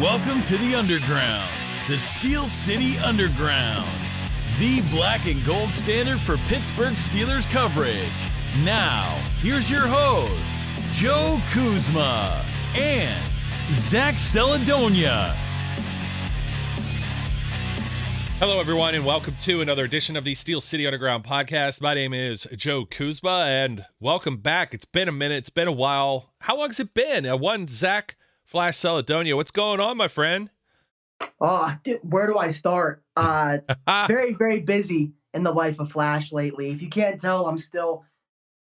Welcome to the Underground, the Steel City Underground, the black and gold standard for Pittsburgh Steelers coverage. Now, here's your hosts, Joe Kuzma and Zach Celedonia. Hello, everyone, and welcome to another edition of the Steel City Underground podcast. My name is Joe Kuzma, and welcome back. It's been a minute. It's been a while. How long's it been? Zach Flash Celedonia. What's going on, my friend? Oh, where do I start? Very, very busy in the life of Flash lately. If you can't tell, I'm still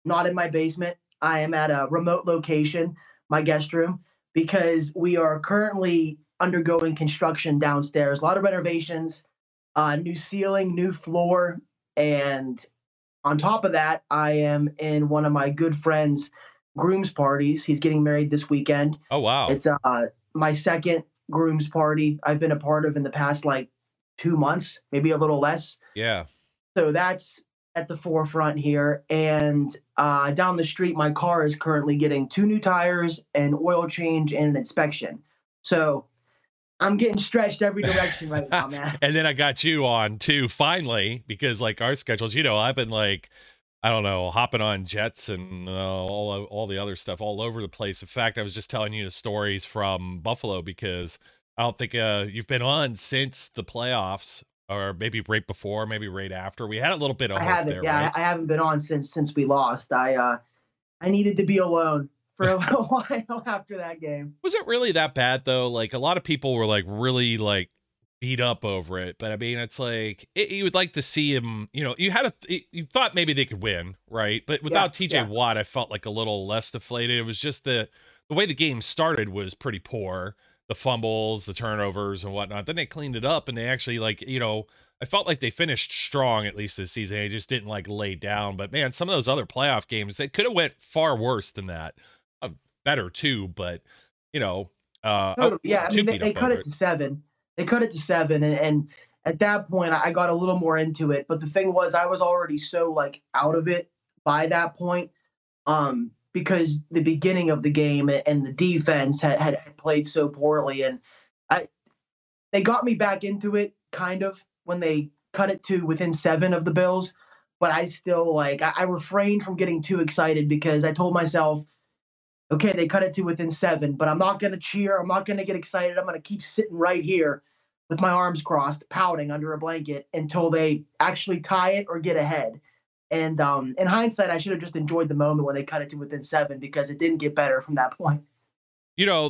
not in my basement. I am at a remote location, my guest room, because we are currently undergoing construction downstairs. A lot of renovations. New ceiling, new floor, and on top of that, I am in one of my good friend's groom's parties. He's getting married this weekend. Oh, wow. It's my second groom's party I've been a part of in the past, 2 months, maybe a little less. Yeah. So that's at the forefront here. And down the street, my car is currently getting 2 new tires, an oil change, and an inspection. So I'm getting stretched every direction right now, man. And then I got you on too, finally, because our schedules, I've been hopping on jets and all the other stuff all over the place. In fact, I was just telling you the stories from Buffalo because I don't think you've been on since the playoffs, or maybe right before, maybe right after. We had a little bit of hope there, yeah, right? I haven't been on since we lost. I needed to be alone for a little while after that game. Was it really that bad though? A lot of people were really beat up over it, but I mean, it's you would like to see him, you thought maybe they could win, right? But without TJ Watt, I felt a little less deflated. It was just the way the game started was pretty poor. The fumbles, the turnovers and whatnot. Then they cleaned it up and they actually I felt they finished strong at least this season. They just didn't lay down, but man, some of those other playoff games, they could have went far worse than that. Better too, but they cut it to 7. They cut it to 7, and at that point I got a little more into it. But the thing was, I was already so out of it by that point, because the beginning of the game and the defense had played so poorly, and they got me back into it kind of when they cut it to within 7 of the Bills. But I still I refrained from getting too excited because I told myself, okay, they cut it to within 7, but I'm not going to cheer. I'm not going to get excited. I'm going to keep sitting right here with my arms crossed, pouting under a blanket until they actually tie it or get ahead. And in hindsight, I should have just enjoyed the moment when they cut it to within 7, because it didn't get better from that point.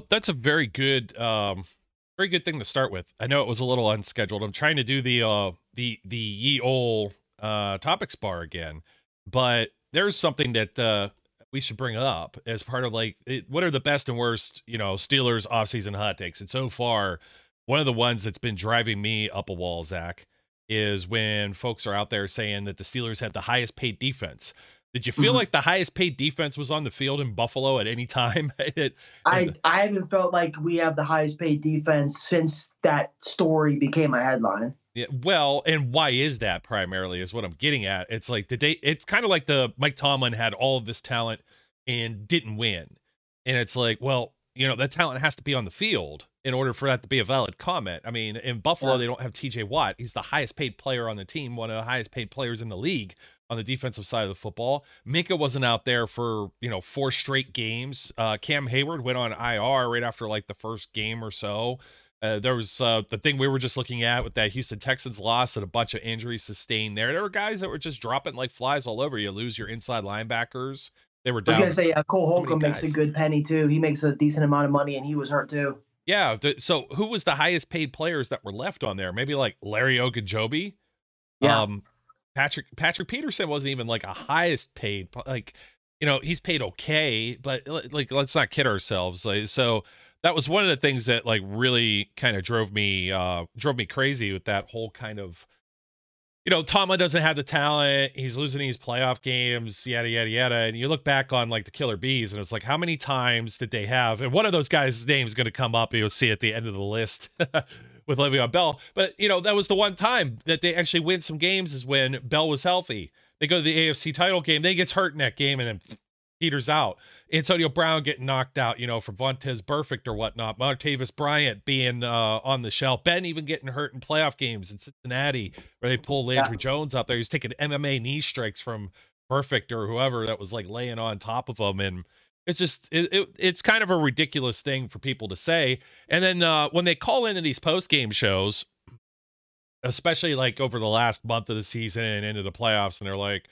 That's a very good thing to start with. I know it was a little unscheduled. I'm trying to do the ye ol' topics bar again, but there's something that we should bring up as part of what are the best and worst, Steelers offseason hot takes. And so far, one of the ones that's been driving me up a wall, Zach, is when folks are out there saying that the Steelers had the highest paid defense. Did you feel like the highest paid defense was on the field in Buffalo at any time? I haven't felt like we have the highest paid defense since that story became a headline. Yeah, well, and why is that primarily is what I'm getting at. It's it's kind of like the Mike Tomlin had all of this talent and didn't win. And it's that talent has to be on the field in order for that to be a valid comment. I mean, in Buffalo, they don't have TJ Watt. He's the highest paid player on the team, one of the highest paid players in the league on the defensive side of the football. Minkah wasn't out there for, 4 straight games. Cam Heyward went on IR right after the first game or so. There was the thing we were just looking at with that Houston Texans loss and a bunch of injuries sustained there. There were guys that were just dropping flies all over. You lose your inside linebackers. They were down. I was going to say, Cole Holcomb makes a good penny too. He makes a decent amount of money, and he was hurt too. Yeah. So who was the highest paid players that were left on there? Maybe Larry Ogunjobi. Yeah. Patrick Peterson wasn't even a highest paid. He's paid okay, but let's not kid ourselves. So. That was one of the things that really kind of drove me crazy with that whole kind of, Tomlin doesn't have the talent. He's losing these playoff games, yada, yada, yada. And you look back on the Killer Bees and it's how many times did they have, and one of those guys' names is going to come up. You'll see at the end of the list with Le'Veon Bell. But that was the one time that they actually win some games is when Bell was healthy. They go to the AFC title game. They gets hurt in that game and then peters out. Antonio Brown getting knocked out, you know, for Vontaze Burfict or whatnot. Martavis Bryant being on the shelf. Ben even getting hurt in playoff games in Cincinnati where they pull Landry Jones up there. He's taking MMA knee strikes from Burfict or whoever that was like laying on top of him. And it's just, it's kind of a ridiculous thing for people to say. And then when they call into these post-game shows, especially like over the last month of the season and into the playoffs, and they're like,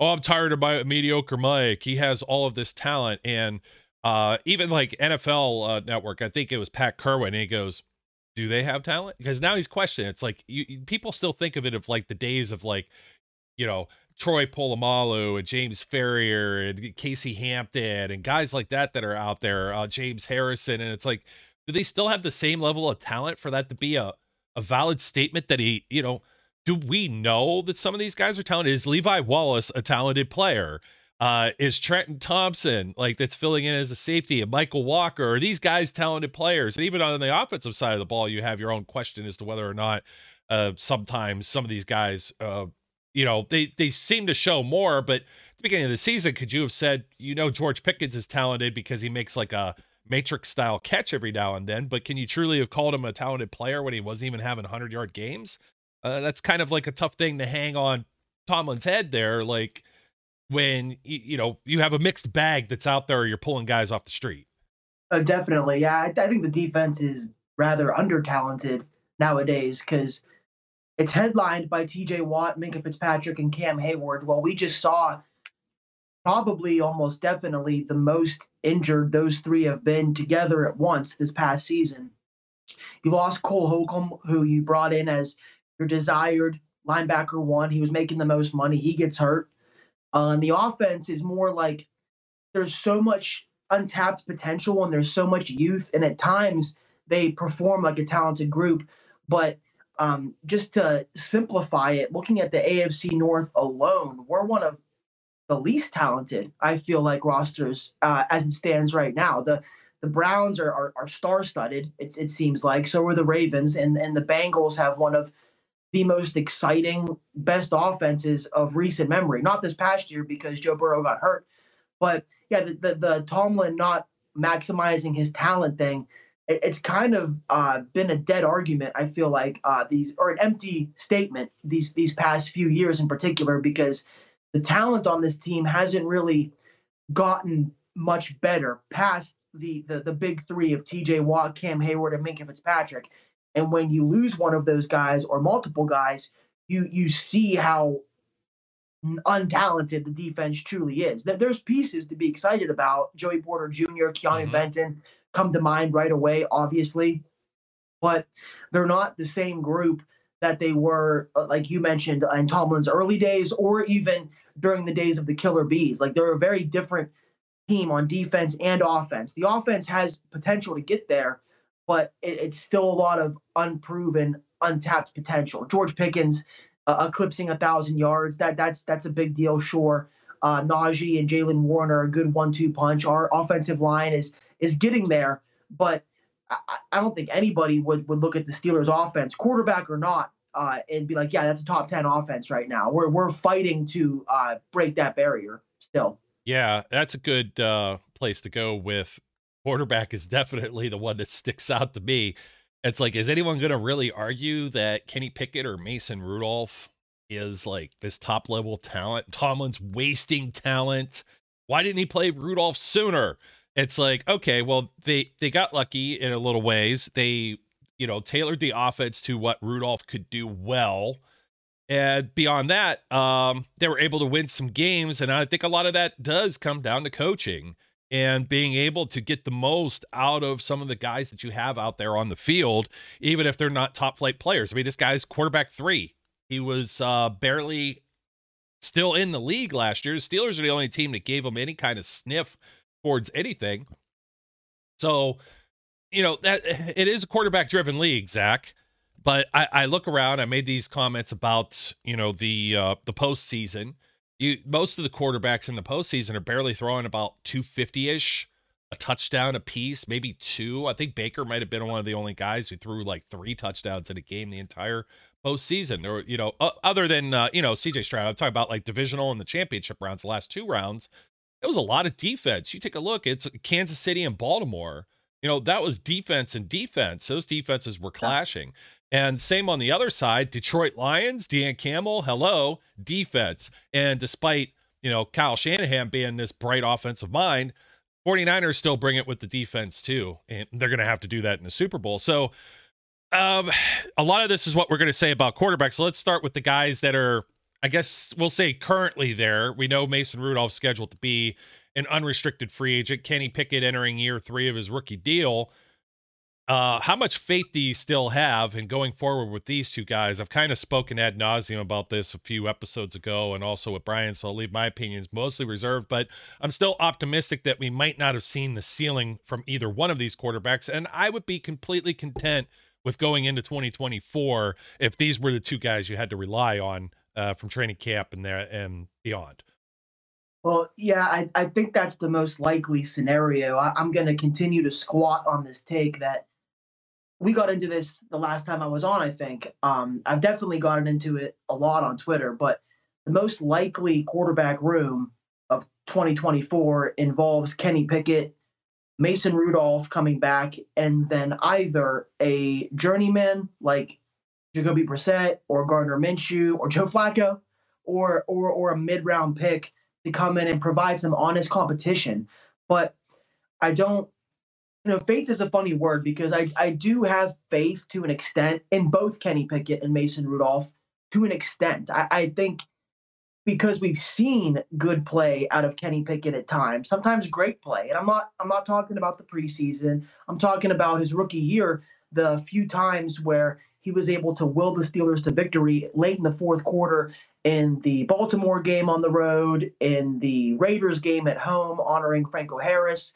oh, I'm tired of my mediocre Mike. He has all of this talent. And even like NFL Network, I think it was Pat Kerwin, and he goes, do they have talent? Because now he's questioning. It's like people still think of it of like the days of like, you know, Troy Polamalu and James Ferrier and Casey Hampton and guys like that that are out there, James Harrison. And it's like, do they still have the same level of talent for that to be a valid statement that he, you know, do we know that some of these guys are talented? Is Levi Wallace a talented player? Is Trenton Thompson, like, that's filling in as a safety, and Michael Walker? Are these guys talented players? And even on the offensive side of the ball, you have your own question as to whether or not sometimes some of these guys, you know, they seem to show more. But at the beginning of the season, could you have said, you know, George Pickens is talented because he makes like a Matrix style catch every now and then, but can you truly have called him a talented player when he wasn't even having 100-yard games? That's kind of like a tough thing to hang on Tomlin's head there. Like when you know you have a mixed bag that's out there, you're pulling guys off the street. Definitely, yeah. I think the defense is rather under talented nowadays because it's headlined by TJ Watt, Minkah Fitzpatrick, and Cam Heyward. Well, we just saw. Probably almost definitely the most injured those three have been together at once this past season. You lost Cole Holcomb, who you brought in as your desired linebacker one. He was making the most money. He gets hurt. And the offense is more like there's so much untapped potential and there's so much youth. And at times they perform like a talented group. But just to simplify it, looking at the AFC North alone, we're one of the least talented, I feel like, rosters as it stands right now. The Browns are star-studded, it seems like. So are the Ravens, and the Bengals have one of the most exciting, best offenses of recent memory. Not this past year because Joe Burrow got hurt. But, yeah, the Tomlin not maximizing his talent thing, it's kind of been a dead argument, I feel like, or an empty statement these past few years in particular because – the talent on this team hasn't really gotten much better past the big three of TJ Watt, Cam Heyward, and Minkah Fitzpatrick. And when you lose one of those guys or multiple guys, you see how untalented the defense truly is. There's pieces to be excited about. Joey Porter Jr., Keanu Benton come to mind right away, obviously. But they're not the same group that they were, like you mentioned, in Tomlin's early days or even during the days of the Killer Bees. Like, they're a very different team on defense and offense. The offense has potential to get there, but it's still a lot of unproven, untapped potential. George Pickens eclipsing 1,000 yards, that's a big deal, sure. Najee and Jaylen Warren are a good 1-2 punch. Our offensive line is getting there, but I don't think anybody would look at the Steelers' offense, quarterback or not, and be like, yeah, that's a top 10 offense right now. We're fighting to break that barrier still. Yeah, that's a good place to go with. Quarterback is definitely the one that sticks out to me. It's like, is anyone going to really argue that Kenny Pickett or Mason Rudolph is like this top-level talent? Tomlin's wasting talent. Why didn't he play Rudolph sooner? It's like, okay, well, they got lucky in a little ways. They, you know, tailored the offense to what Rudolph could do well. And beyond that, they were able to win some games. And I think a lot of that does come down to coaching and being able to get the most out of some of the guys that you have out there on the field, even if they're not top flight players. I mean, this guy's quarterback three. He was barely still in the league last year. The Steelers are the only team that gave him any kind of sniff towards anything. So, you know, that it is a quarterback driven league, Zach, but I look around, I made these comments about, you know, the postseason. Most of the quarterbacks in the postseason are barely throwing about 250 ish, a touchdown a piece, maybe two. I think Baker might've been one of the only guys who threw like three touchdowns in a game the entire postseason, or, you know, other than, you know, CJ Stroud. I'm talking about like divisional and the championship rounds, the last two rounds. That was a lot of defense. You take a look, it's Kansas City and Baltimore. You know, that was defense and defense. Those defenses were clashing. And same on the other side, Detroit Lions, Dan Campbell, hello, defense. And despite, you know, Kyle Shanahan being this bright offensive mind, 49ers still bring it with the defense too. And they're going to have to do that in the Super Bowl. So a lot of this is what we're going to say about quarterbacks. So let's start with the guys that are, I guess we'll say, currently there. We know Mason Rudolph's scheduled to be an unrestricted free agent. Kenny Pickett entering year 3 of his rookie deal. How much faith do you still have in going forward with these two guys? I've kind of spoken ad nauseum about this a few episodes ago and also with Brian, so I'll leave my opinions mostly reserved, but I'm still optimistic that we might not have seen the ceiling from either one of these quarterbacks, and I would be completely content with going into 2024 if these were the two guys you had to rely on from training camp and there and beyond. Well, yeah, I think that's the most likely scenario. I'm going to continue to squat on this take that we got into this the last time I was on, I think. I've definitely gotten into it a lot on Twitter, but the most likely quarterback room of 2024 involves Kenny Pickett, Mason Rudolph coming back, and then either a journeyman like Jacoby Brissett or Gardner Minshew or Joe Flacco or a mid-round pick to come in and provide some honest competition. But I don't, you know, faith is a funny word because I do have faith to an extent in both Kenny Pickett and Mason Rudolph to an extent. I think because we've seen good play out of Kenny Pickett at times, sometimes great play. And I'm not talking about the preseason. I'm talking about his rookie year, the few times where he was able to will the Steelers to victory late in the fourth quarter in the Baltimore game on the road, in the Raiders game at home, honoring Franco Harris.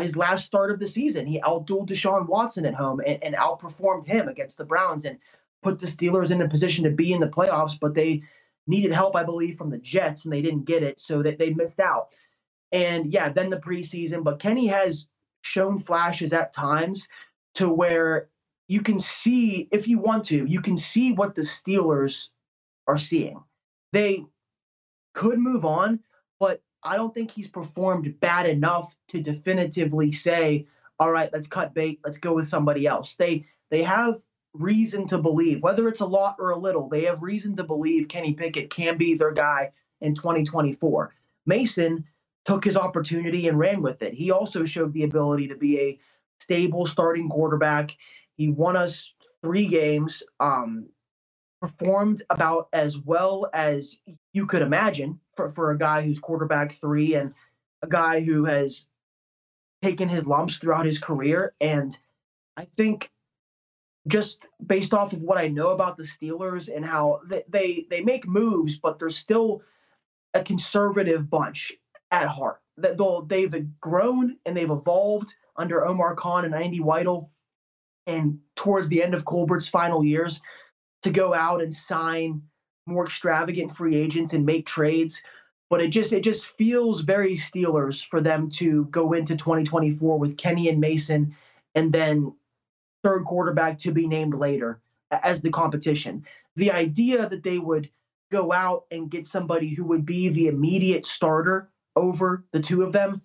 His last start of the season, he outdueled Deshaun Watson at home and outperformed him against the Browns and put the Steelers in a position to be in the playoffs, but they needed help, I believe, from the Jets, and they didn't get it, so that they missed out. And, yeah, then the preseason. But Kenny has shown flashes at times to where you can see, if you want to, you can see what the Steelers are seeing. They could move on, but I don't think he's performed bad enough to definitively say, all right, let's cut bait, let's go with somebody else. They have reason to believe, whether it's a lot or a little, they have reason to believe Kenny Pickett can be their guy in 2024. Mason took his opportunity and ran with it. He also showed the ability to be a stable starting quarterback. He won us 3 games, performed about as well as you could imagine for a guy who's quarterback 3 and a guy who has taken his lumps throughout his career. And I think just based off of what I know about the Steelers and how they make moves, but they're still a conservative bunch at heart. They've grown and they've evolved under Omar Khan and Andy Whittle and towards the end of Colbert's final years to go out and sign more extravagant free agents and make trades. But it just feels very Steelers for them to go into 2024 with Kenny and Mason and then third quarterback to be named later as the competition. The idea that they would go out and get somebody who would be the immediate starter over the two of them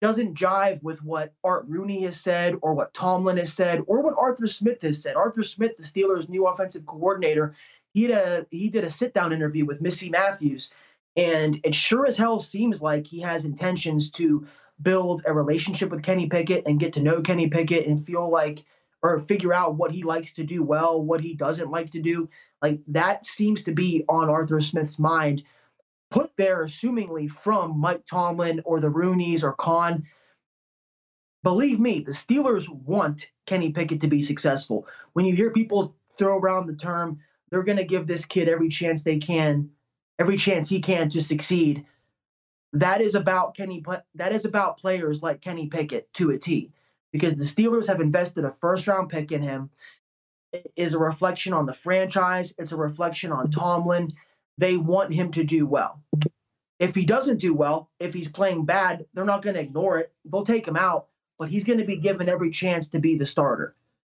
doesn't jive with what Art Rooney has said or what Tomlin has said or what Arthur Smith has said. Arthur Smith, the Steelers' new offensive coordinator, he did a sit-down interview with Missy Matthews, and it sure as hell seems like he has intentions to build a relationship with Kenny Pickett and get to know Kenny Pickett and feel like or figure out what he likes to do well, what he doesn't like to do. Like, that seems to be on Arthur Smith's mind, put there, assumingly, from Mike Tomlin or the Rooneys or Khan. Believe me, the Steelers want Kenny Pickett to be successful. When you hear people throw around the term, they're going to give this kid every chance they can, every chance he can to succeed. That is about players like Kenny Pickett to a T, because the Steelers have invested a first-round pick in him. It is a reflection on the franchise. It's a reflection on Tomlin. They want him to do well. If he doesn't do well, if he's playing bad, they're not going to ignore it. They'll take him out, but he's going to be given every chance to be the starter.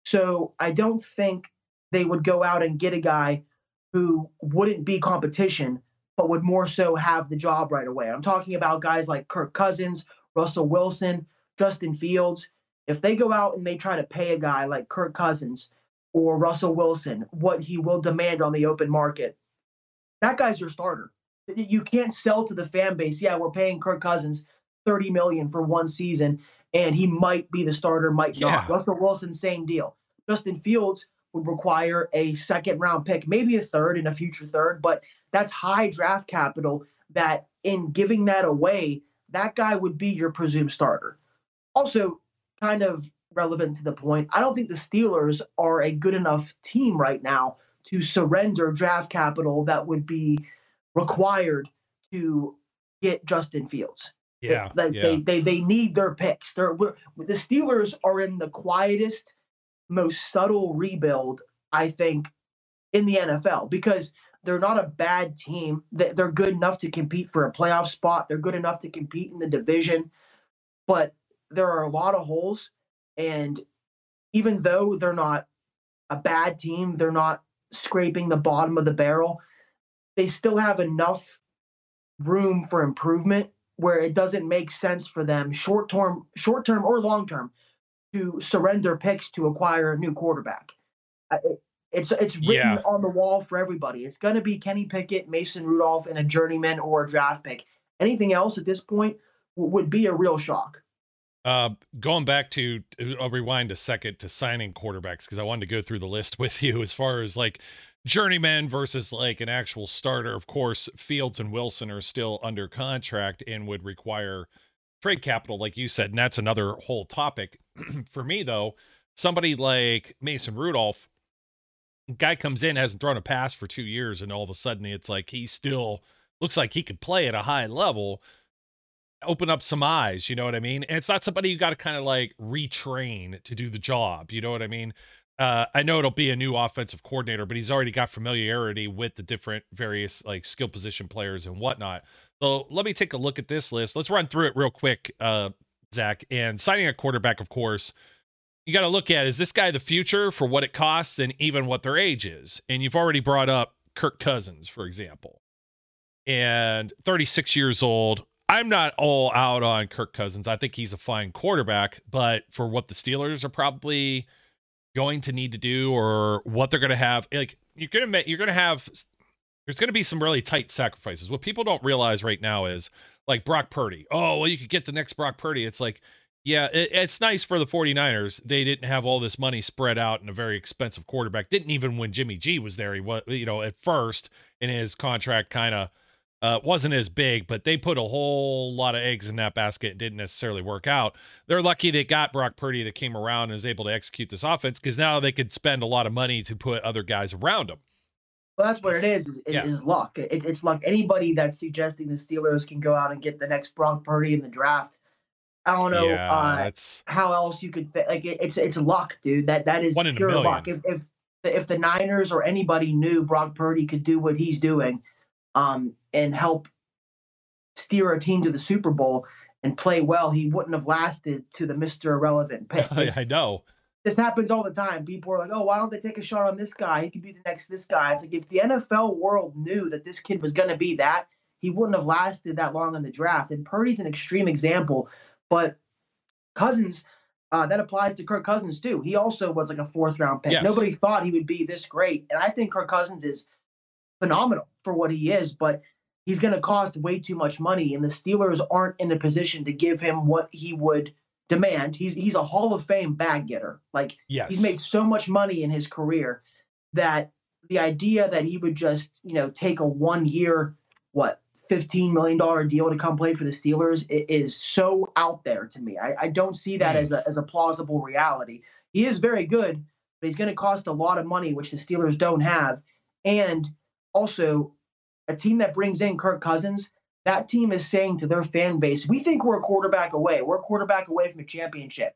So I don't think they would go out and get a guy who wouldn't be competition but would more so have the job right away. I'm talking about guys like Kirk Cousins, Russell Wilson, Justin Fields. If they go out and they try to pay a guy like Kirk Cousins or Russell Wilson what he will demand on the open market, that guy's your starter. You can't sell to the fan base, yeah, we're paying Kirk Cousins $30 million for one season, and he might be the starter, might not. Yeah. Russell Wilson, same deal. Justin Fields would require a second-round pick, maybe a third and a future third, but that's high draft capital that in giving that away, that guy would be your presumed starter. Also, kind of relevant to the point, I don't think the Steelers are a good enough team right now to surrender draft capital that would be required to get Justin Fields. Yeah, They need their picks. The Steelers are in the quietest, most subtle rebuild, I think, in the NFL, because they're not a bad team. They're good enough to compete for a playoff spot. They're good enough to compete in the division, but there are a lot of holes. And even though they're not a bad team, they're not scraping the bottom of the barrel, they still have enough room for improvement where it doesn't make sense for them short-term or long-term to surrender picks to acquire a new quarterback. It's written on the wall for everybody. It's going to be Kenny Pickett, Mason Rudolph, and a journeyman or a draft pick. Anything else at this point would be a real shock. Going back to, I'll rewind a second to signing quarterbacks, because I wanted to go through the list with you as far as like journeyman versus like an actual starter. Of course, Fields and Wilson are still under contract and would require trade capital, like you said, and that's another whole topic. For me, though, somebody like Mason Rudolph, guy comes in, hasn't thrown a pass for 2 years, and all of a sudden it's like he still looks like he could play at a high level. Open up some eyes, you know what I mean? And it's not somebody you got to kind of like retrain to do the job, you know what I mean? I know it'll be a new offensive coordinator, but he's already got familiarity with the different various like skill position players and whatnot. So let me take a look at this list. Let's run through it real quick, Zach. And signing a quarterback, of course, you got to look at, is this guy the future for what it costs and even what their age is? And you've already brought up Kirk Cousins, for example, and 36 years old. I'm not all out on Kirk Cousins. I think he's a fine quarterback, but for what the Steelers are probably going to need to do or what they're going to have, like there's going to be some really tight sacrifices. What people don't realize right now is like Brock Purdy. Oh, well, you could get the next Brock Purdy. It's like, yeah, it's nice for the 49ers. They didn't have all this money spread out in a very expensive quarterback. Didn't even when Jimmy G was there. He was, you know, at first in his contract kind of, wasn't as big, but they put a whole lot of eggs in that basket and didn't necessarily work out. They're lucky they got Brock Purdy that came around and was able to execute this offense, because now they could spend a lot of money to put other guys around them. Well, that's what it is. It is luck. It's luck. Anybody that's suggesting the Steelers can go out and get the next Brock Purdy in the draft, I don't know how else you could like. It's luck, dude. That is pure luck. If the Niners or anybody knew Brock Purdy could do what he's doing, and help steer a team to the Super Bowl and play well, he wouldn't have lasted to the Mr. Irrelevant pick. I know. This happens all the time. People are like, oh, why don't they take a shot on this guy? He could be the next this guy. It's like, if the NFL world knew that this kid was going to be that, he wouldn't have lasted that long in the draft. And Purdy's an extreme example, but Cousins, that applies to Kirk Cousins too. He also was like a fourth-round pick. Yes. Nobody thought he would be this great. And I think Kirk Cousins is phenomenal for what he is, but he's going to cost way too much money, and the Steelers aren't in a position to give him what he would demand. He's a Hall of Fame bag getter. Like, yes, he's made so much money in his career that the idea that he would just, you know, take a 1 year, $15 million deal to come play for the Steelers is so out there to me. I don't see that as a plausible reality. He is very good, but he's going to cost a lot of money, which the Steelers don't have. And also, a team that brings in Kirk Cousins, that team is saying to their fan base, we think we're a quarterback away. We're a quarterback away from a championship.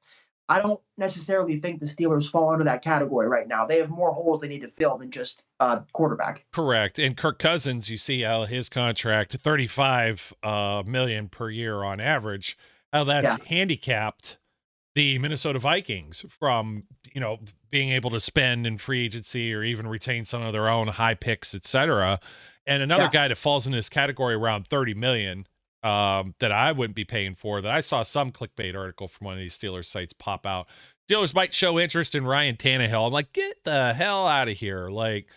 I don't necessarily think the Steelers fall under that category right now. They have more holes they need to fill than just quarterback. Correct. And Kirk Cousins, you see how his contract, $35 million per year on average, how that's handicapped the Minnesota Vikings from, you know, being able to spend in free agency or even retain some of their own high picks, et cetera. And another guy that falls in this category around $30 million that I wouldn't be paying for, that I saw some clickbait article from one of these Steelers sites pop out. Steelers might show interest in Ryan Tannehill. I'm like, get the hell out of here. Like,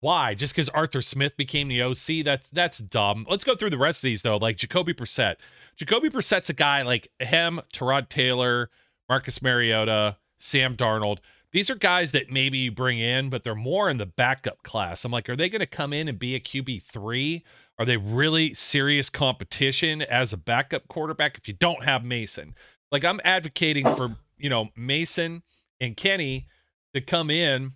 why? Just because Arthur Smith became the OC? That's dumb. Let's go through the rest of these, though. Like Jacoby Brissett. Jacoby Brissett's a guy like him, Tyrod Taylor, Marcus Mariota, Sam Darnold. These are guys that maybe you bring in, but they're more in the backup class. I'm like, are they going to come in and be a QB3? Are they really serious competition as a backup quarterback if you don't have Mason? Like, I'm advocating for, you know, Mason and Kenny to come in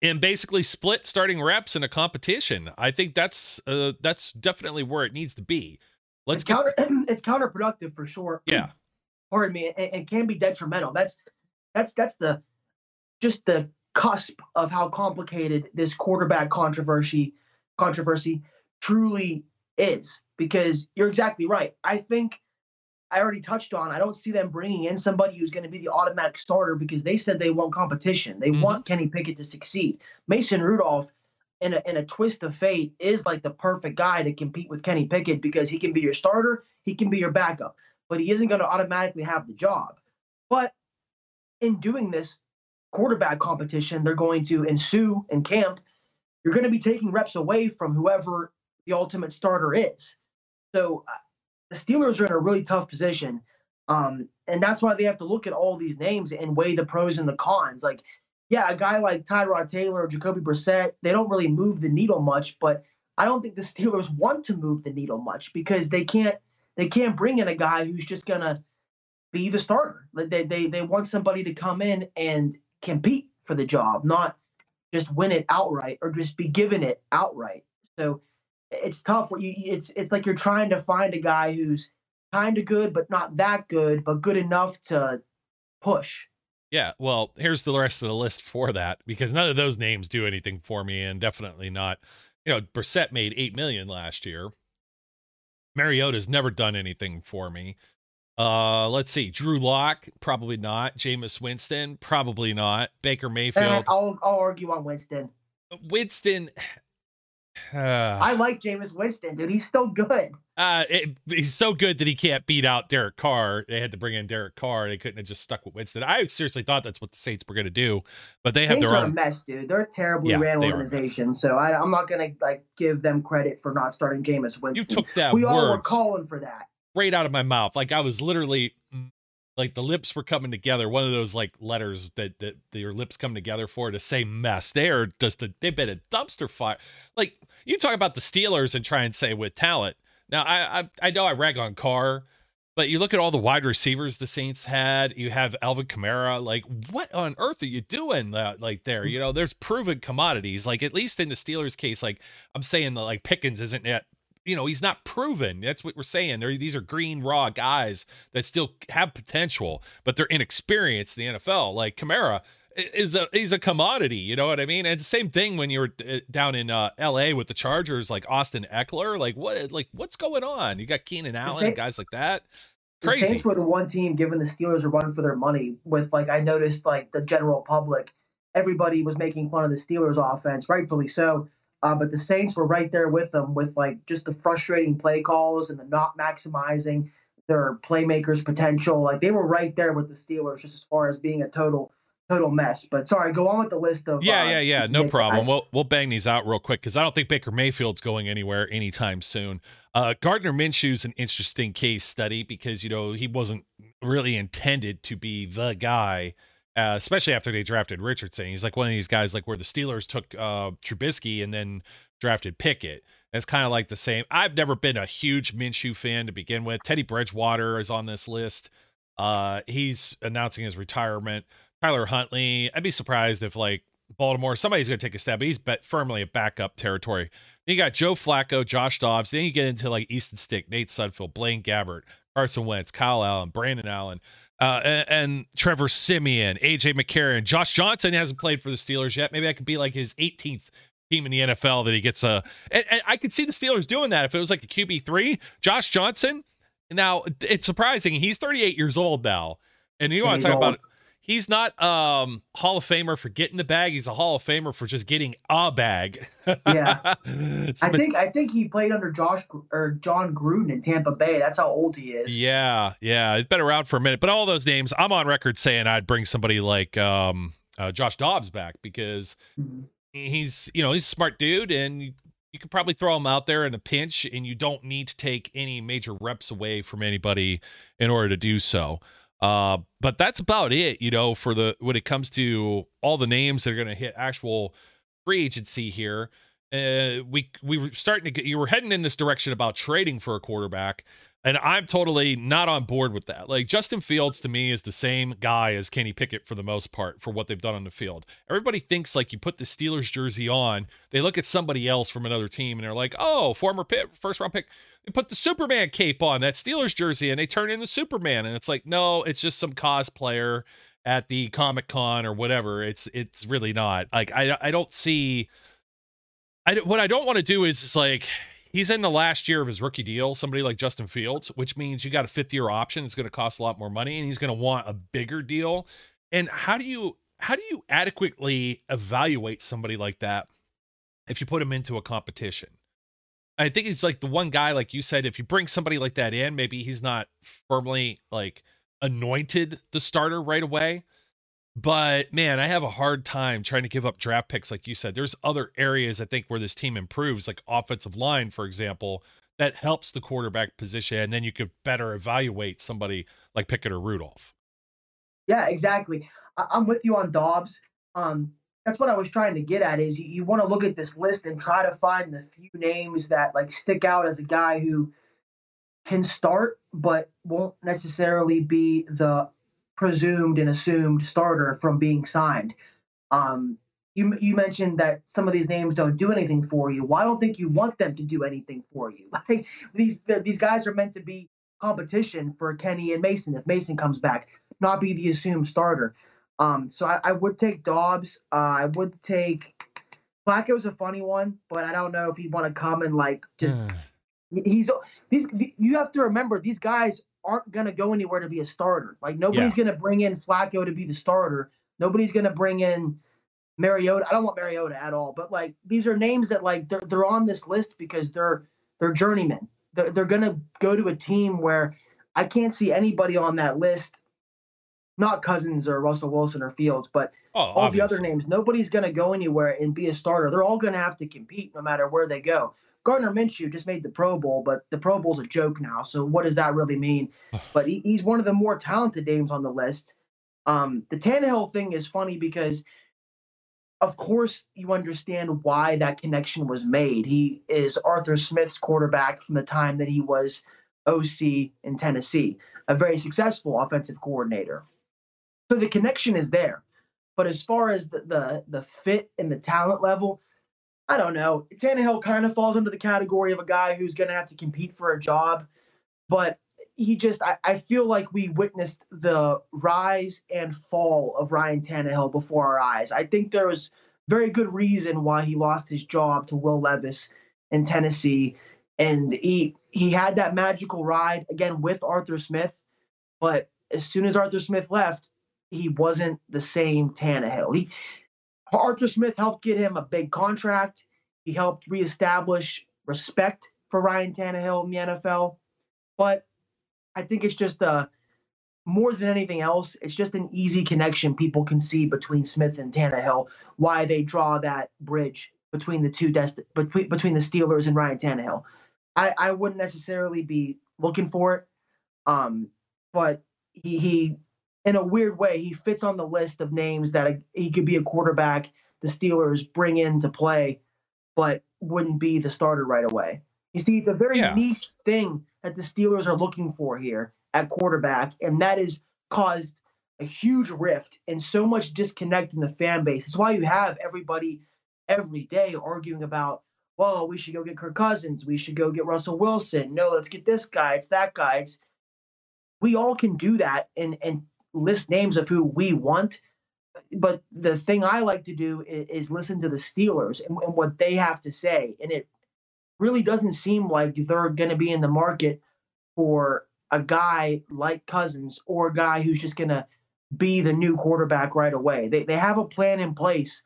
and basically split starting reps in a competition. I think that's definitely where it needs to be. It's counterproductive for sure. Yeah, pardon me, and can be detrimental. That's just the cusp of how complicated this quarterback controversy truly is. Because you're exactly right. I think I already touched on, I don't see them bringing in somebody who's going to be the automatic starter because they said they want competition. They want Kenny Pickett to succeed. Mason Rudolph, in a twist of fate, is like the perfect guy to compete with Kenny Pickett because he can be your starter, he can be your backup, but he isn't going to automatically have the job. But in doing this quarterback competition, they're going to ensue in camp. You're going to be taking reps away from whoever the ultimate starter is. So the Steelers are in a really tough position, and that's why they have to look at all these names and weigh the pros and the cons. Like, yeah, a guy like Tyrod Taylor or Jacoby Brissett, they don't really move the needle much, but I don't think the Steelers want to move the needle much because they can't bring in a guy who's just going to be the starter. Like, they want somebody to come in and compete for the job, not just win it outright or just be given it outright. So it's tough. It's like you're trying to find a guy who's kind of good, but not that good, but good enough to push. Yeah. Well, here's the rest of the list for that, because none of those names do anything for me, and definitely not, you know, Brissett made $8 million last year. Mariota's never done anything for me. Let's see. Drew Lock, probably not. Jameis Winston, probably not. Baker Mayfield. I'll argue on Winston. I like Jameis Winston, dude. He's still good. He's so good that he can't beat out Derek Carr. They had to bring in Derek Carr. They couldn't have just stuck with Winston. I seriously thought that's what the Saints were going to do, but they have their own mess, dude. They're a terribly ran organization, so I'm not going to give them credit for not starting Jameis Winston. You took that. We all were calling for that. Right out of my mouth. Like, I was literally like, the lips were coming together. One of those like letters that your lips come together for to say mess. They're just they've been a dumpster fire. Like, you talk about the Steelers and try and say with talent. Now I know I rag on Carr, but you look at all the wide receivers the Saints had. You have Alvin Kamara. Like, what on earth are you doing? Like, there, you know, there's proven commodities. Like, at least in the Steelers case, like I'm saying that, like, Pickens isn't yet. You know, he's not proven. That's what we're saying. These are green, raw guys that still have potential, but they're inexperienced in the NFL. Like, Kamara is a commodity, you know what I mean? And the same thing when you were down in L.A. with the Chargers, like Austin Eckler. Like, what's going on? You got Keenan Allen and guys like that. Crazy. The Saints were the one team given the Steelers a run for their money with, like, I noticed, like, the general public, everybody was making fun of the Steelers offense, rightfully so. But the Saints were right there with them with, like, just the frustrating play calls and the not maximizing their playmakers' potential. Like, they were right there with the Steelers just as far as being a total mess. But sorry, go on with the list of. Yeah. No problem. Guys. We'll bang these out real quick because I don't think Baker Mayfield's going anywhere anytime soon. Gardner Minshew's an interesting case study because, you know, he wasn't really intended to be the guy. Especially after they drafted Richardson. He's like one of these guys, like where the Steelers took Trubisky and then drafted Pickett. That's kind of like the same. I've never been a huge Minshew fan to begin with. Teddy Bridgewater is on this list. He's announcing his retirement. Tyler Huntley. I'd be surprised if, like, Baltimore, somebody's going to take a stab, but he's firmly a backup territory. Then you got Joe Flacco, Josh Dobbs. Then you get into, like, Easton Stick, Nate Sudfeld, Blaine Gabbert, Carson Wentz, Kyle Allen, Brandon Allen. And Trevor Siemian, AJ McCarron, Josh Johnson hasn't played for the Steelers yet. Maybe I could be like his 18th team in the NFL that he gets a. And I could see the Steelers doing that if it was like a QB3. Josh Johnson. Now it's surprising he's 38 years old now, And you want to talk about, he's not Hall of Famer for getting the bag. He's a Hall of Famer for just getting a bag. Yeah. I think he played under John Gruden in Tampa Bay. That's how old he is. Yeah. Yeah. It's been around for a minute, but all those names, I'm on record saying I'd bring somebody like Josh Dobbs back because he's a smart dude and you could probably throw him out there in a pinch and you don't need to take any major reps away from anybody in order to do so. But that's about it, for when it comes to all the names that are going to hit actual free agency here. We were you were heading in this direction about trading for a quarterback, and I'm totally not on board with that. Like Justin Fields to me is the same guy as Kenny Pickett for the most part for what they've done on the field. Everybody thinks like you put the Steelers jersey on, they look at somebody else from another team and they're like, oh, former first round pick. They put the Superman cape on that Steelers jersey and they turn into Superman. And it's like, no, it's just some cosplayer at the Comic-Con or whatever. It's really not like, what I don't want to do is like, he's in the last year of his rookie deal, somebody like Justin Fields, which means you got a fifth year option. It's going to cost a lot more money and he's going to want a bigger deal. And how do you adequately evaluate somebody like that if you put him into a competition? I think he's like the one guy, like you said, if you bring somebody like that in, maybe he's not firmly like anointed the starter right away. But man, I have a hard time trying to give up draft picks. Like you said, there's other areas I think where this team improves, like offensive line, for example, that helps the quarterback position. And then you could better evaluate somebody like Pickett or Rudolph. Yeah, exactly. I'm with you on Dobbs. That's what I was trying to get at is you want to look at this list and try to find the few names that like stick out as a guy who can start, but won't necessarily be the presumed and assumed starter from being signed. You mentioned that some of these names don't do anything for you. Well, I don't think you want them to do anything for you. Like these guys are meant to be competition for Kenny and Mason. If Mason comes back, not be the assumed starter. So I would take Dobbs. I would take Flacco's a funny one, but I don't know if he'd want to come and like just you have to remember these guys aren't going to go anywhere to be a starter. Like nobody's going to bring in Flacco to be the starter. Nobody's going to bring in Mariota. I don't want Mariota at all, but like, these are names that like they're on this list because they're journeymen. They're going to go to a team where I can't see anybody on that list, not Cousins or Russell Wilson or Fields, but all obviously. The other names, nobody's going to go anywhere and be a starter. They're all going to have to compete no matter where they go. Gardner Minshew just made the Pro Bowl, but the Pro Bowl's a joke now. So what does that really mean? But he's one of the more talented names on the list. The Tannehill thing is funny because, of course, you understand why that connection was made. He is Arthur Smith's quarterback from the time that he was OC in Tennessee, a very successful offensive coordinator. So the connection is there. But as far as the fit and the talent level, I don't know. Tannehill kind of falls under the category of a guy who's going to have to compete for a job, but he just, I feel like we witnessed the rise and fall of Ryan Tannehill before our eyes. I think there was very good reason why he lost his job to Will Levis in Tennessee. And he had that magical ride again with Arthur Smith, but as soon as Arthur Smith left, he wasn't the same Tannehill. Arthur Smith helped get him a big contract. He helped reestablish respect for Ryan Tannehill in the NFL. But I think it's just more than anything else, it's just an easy connection people can see between Smith and Tannehill, why they draw that bridge between the two between the Steelers and Ryan Tannehill. I wouldn't necessarily be looking for it, but he in a weird way, he fits on the list of names that he could be a quarterback the Steelers bring in to play, but wouldn't be the starter right away. You see, it's a very niche thing that the Steelers are looking for here at quarterback, and that has caused a huge rift and so much disconnect in the fan base. It's why you have everybody every day arguing about, well, we should go get Kirk Cousins. We should go get Russell Wilson. No, let's get this guy. It's that guy. We all can do that and list names of who we want, but the thing I like to do is listen to the Steelers and what they have to say, and it really doesn't seem like they're going to be in the market for a guy like Cousins or a guy who's just going to be the new quarterback right away. They have a plan in place,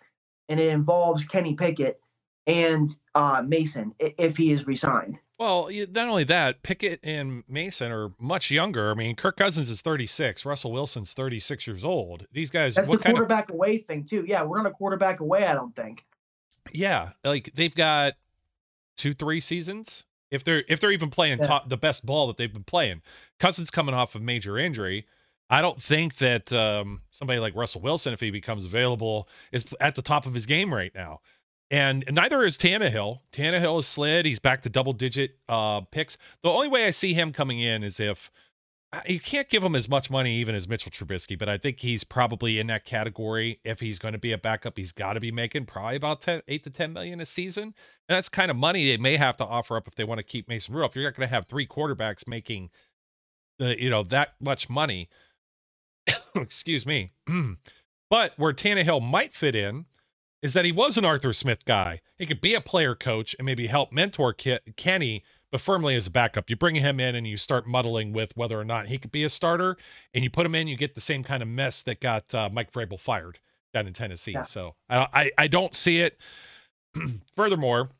and it involves Kenny Pickett and Mason if he is re-signed. Well, not only that, Pickett and Mason are much younger. I mean, Kirk Cousins is 36. Russell Wilson's 36 years old. These guys. That's what the quarterback kind of... away thing, too. Yeah, we're on a quarterback away, I don't think. Yeah, like they've got 2-3 seasons. If they're even playing the best ball that they've been playing. Cousins coming off a major injury. I don't think that somebody like Russell Wilson, if he becomes available, is at the top of his game right now. And neither is Tannehill. Tannehill has slid. He's back to double-digit picks. The only way I see him coming in is if – you can't give him as much money even as Mitchell Trubisky, but I think he's probably in that category. If he's going to be a backup, he's got to be making probably about 8 to $10 million a season. And that's kind of money they may have to offer up if they want to keep Mason Rudolph. You're not going to have three quarterbacks making that much money. Excuse me. But where Tannehill might fit in is that he was an Arthur Smith guy. He could be a player coach and maybe help mentor Kenny, but firmly as a backup. You bring him in and you start muddling with whether or not he could be a starter, and you put him in, you get the same kind of mess that got Mike Vrabel fired down in Tennessee. Yeah. So I don't see it. Furthermore,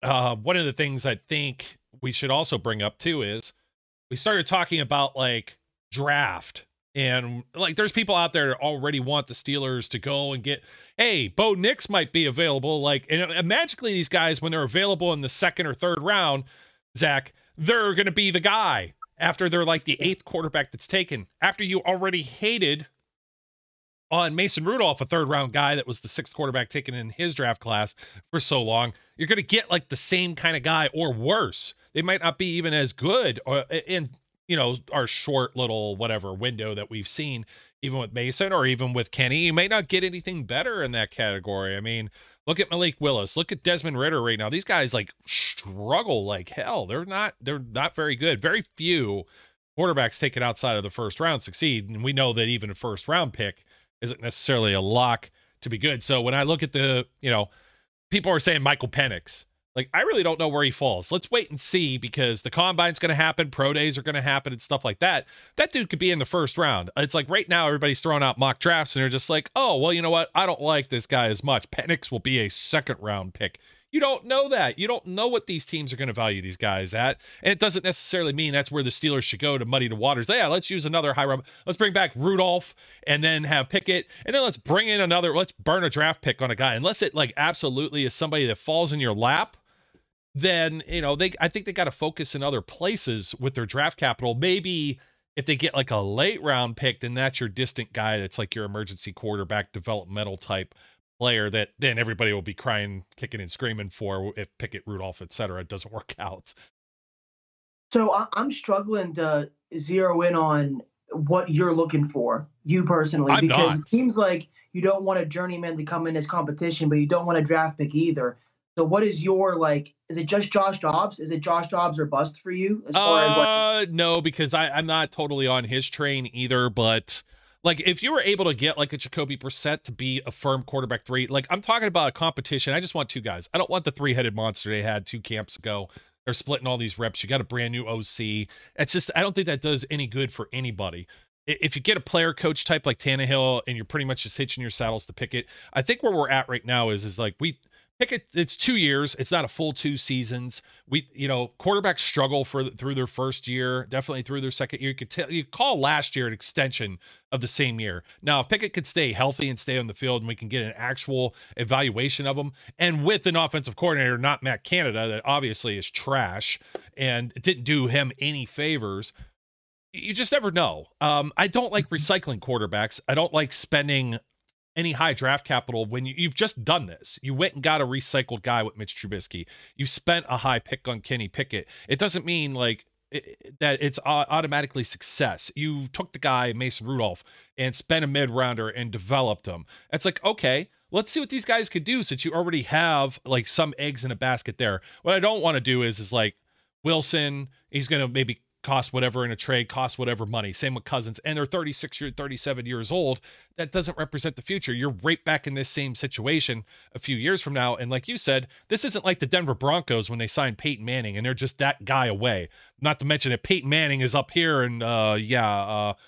one of the things I think we should also bring up too is we started talking about like draft. And like, there's people out there that already want the Steelers to go and get, hey, Bo Nix might be available. Like, and magically these guys, when they're available in the second or third round, Zach, they're going to be the guy after they're like the eighth quarterback that's taken after you already hated on Mason Rudolph, a third round guy that was the sixth quarterback taken in his draft class for so long. You're going to get like the same kind of guy or worse. They might not be even as good or our short little whatever window that we've seen, even with Mason or even with Kenny, you may not get anything better in that category. I mean, look at Malik Willis, look at Desmond Ridder right now. These guys like struggle like hell. They're not very good. Very few quarterbacks taken outside of the first round succeed. And we know that even a first round pick isn't necessarily a lock to be good. So when I look at people are saying Michael Penix, like, I really don't know where he falls. Let's wait and see because the combine's going to happen. Pro days are going to happen and stuff like that. That dude could be in the first round. It's like right now everybody's throwing out mock drafts and they're just like, oh, well, you know what? I don't like this guy as much. Penix will be a second round pick. You don't know that. You don't know what these teams are going to value these guys at. And it doesn't necessarily mean that's where the Steelers should go to muddy the waters. Yeah, let's use another high round. Let's bring back Rudolph and then have Pickett. And then let's bring in another. Let's burn a draft pick on a guy. Unless it like absolutely is somebody that falls in your lap. Then, I think they got to focus in other places with their draft capital. Maybe if they get like a late round pick, then that's your distant guy. That's like your emergency quarterback developmental type player that then everybody will be crying, kicking and screaming for if Pickett, Rudolph, et cetera, doesn't work out. So I'm struggling to zero in on what you're looking for, you personally, because it seems like you don't want a journeyman to come in as competition, but you don't want a draft pick either. So what is your, like, is it just Josh Dobbs? Is it Josh Dobbs or bust for you? As far as like, no, because I'm not totally on his train either. But like, if you were able to get like a Jacoby Brissett to be a firm quarterback three, like I'm talking about a competition. I just want two guys. I don't want the three-headed monster they had two camps ago. They're splitting all these reps. You got a brand new OC. It's just, I don't think that does any good for anybody. If you get a player coach type like Tannehill and you're pretty much just hitching your saddles to Pickett, I think where we're at right now is like Pickett, it's 2 years. It's not a full two seasons. Quarterbacks struggle through their first year, definitely through their second year. You call last year an extension of the same year. Now, if Pickett could stay healthy and stay on the field and we can get an actual evaluation of him, and with an offensive coordinator, not Matt Canada, that obviously is trash and didn't do him any favors, you just never know. I don't like recycling quarterbacks. I don't like spending any high draft capital when you've just done this. You went and got a recycled guy with Mitch Trubisky. You spent a high pick on Kenny Pickett. It doesn't mean like that it's automatically success. You took the guy Mason Rudolph and spent a mid-rounder and developed him. It's like, okay, let's see what these guys could do since you already have like some eggs in a basket there. What I don't want to do is like Wilson, he's going to maybe cost whatever in a trade, cost whatever money. Same with Cousins. And they're 36 or 37 years old. That doesn't represent the future. You're right back in this same situation a few years from now. And like you said, this isn't like the Denver Broncos when they signed Peyton Manning and they're just that guy away. Not to mention that Peyton Manning is up here and,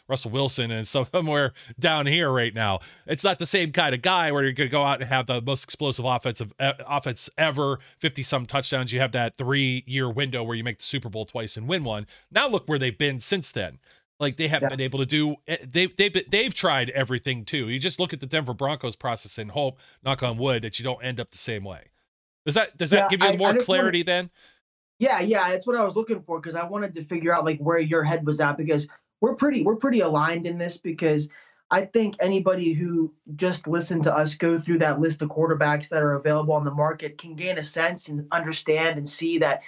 Russell Wilson and somewhere down here right now. It's not the same kind of guy where you're going to go out and have the most explosive offense ever, 50-some touchdowns. You have that 3-year window where you make the Super Bowl twice and win one. Now look where they've been since then. Like they haven't been able to do. They've tried everything too. You just look at the Denver Broncos process and hope, knock on wood, that you don't end up the same way. Does that give you more clarity then? Yeah, that's what I was looking for, because I wanted to figure out like where your head was at, because we're pretty aligned in this, because I think anybody who just listened to us go through that list of quarterbacks that are available on the market can gain a sense and understand and see that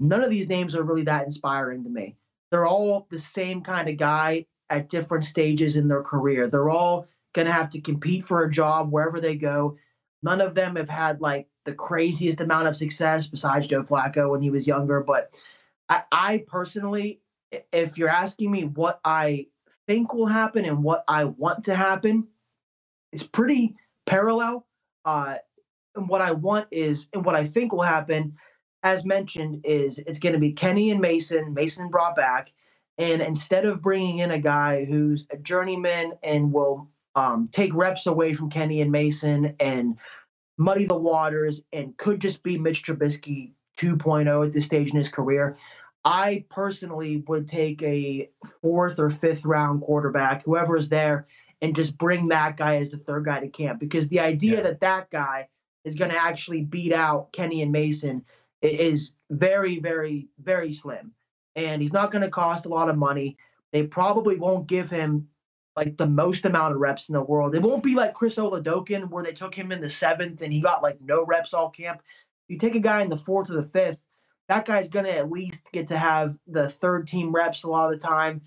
none of these names are really that inspiring to me. They're all the same kind of guy at different stages in their career. They're all going to have to compete for a job wherever they go. None of them have had like the craziest amount of success besides Joe Flacco when he was younger. But I personally, if you're asking me what I think will happen and what I want to happen, it's pretty parallel. And what I want is, and what I think will happen, as mentioned, is it's going to be Kenny and Mason brought back. And instead of bringing in a guy who's a journeyman and will take reps away from Kenny and Mason and muddy the waters and could just be Mitch Trubisky 2.0 at this stage in his career, I personally would take a 4th or 5th round quarterback, whoever's there, and just bring that guy as the third guy to camp. Because the idea that guy is going to actually beat out Kenny and Mason is very, very, very slim. And he's not going to cost a lot of money. They probably won't give him like the most amount of reps in the world. It won't be like Chris Oladokun where they took him in the 7th and he got like no reps all camp. You take a guy in the 4th or the 5th, that guy's going to at least get to have the third team reps a lot of the time.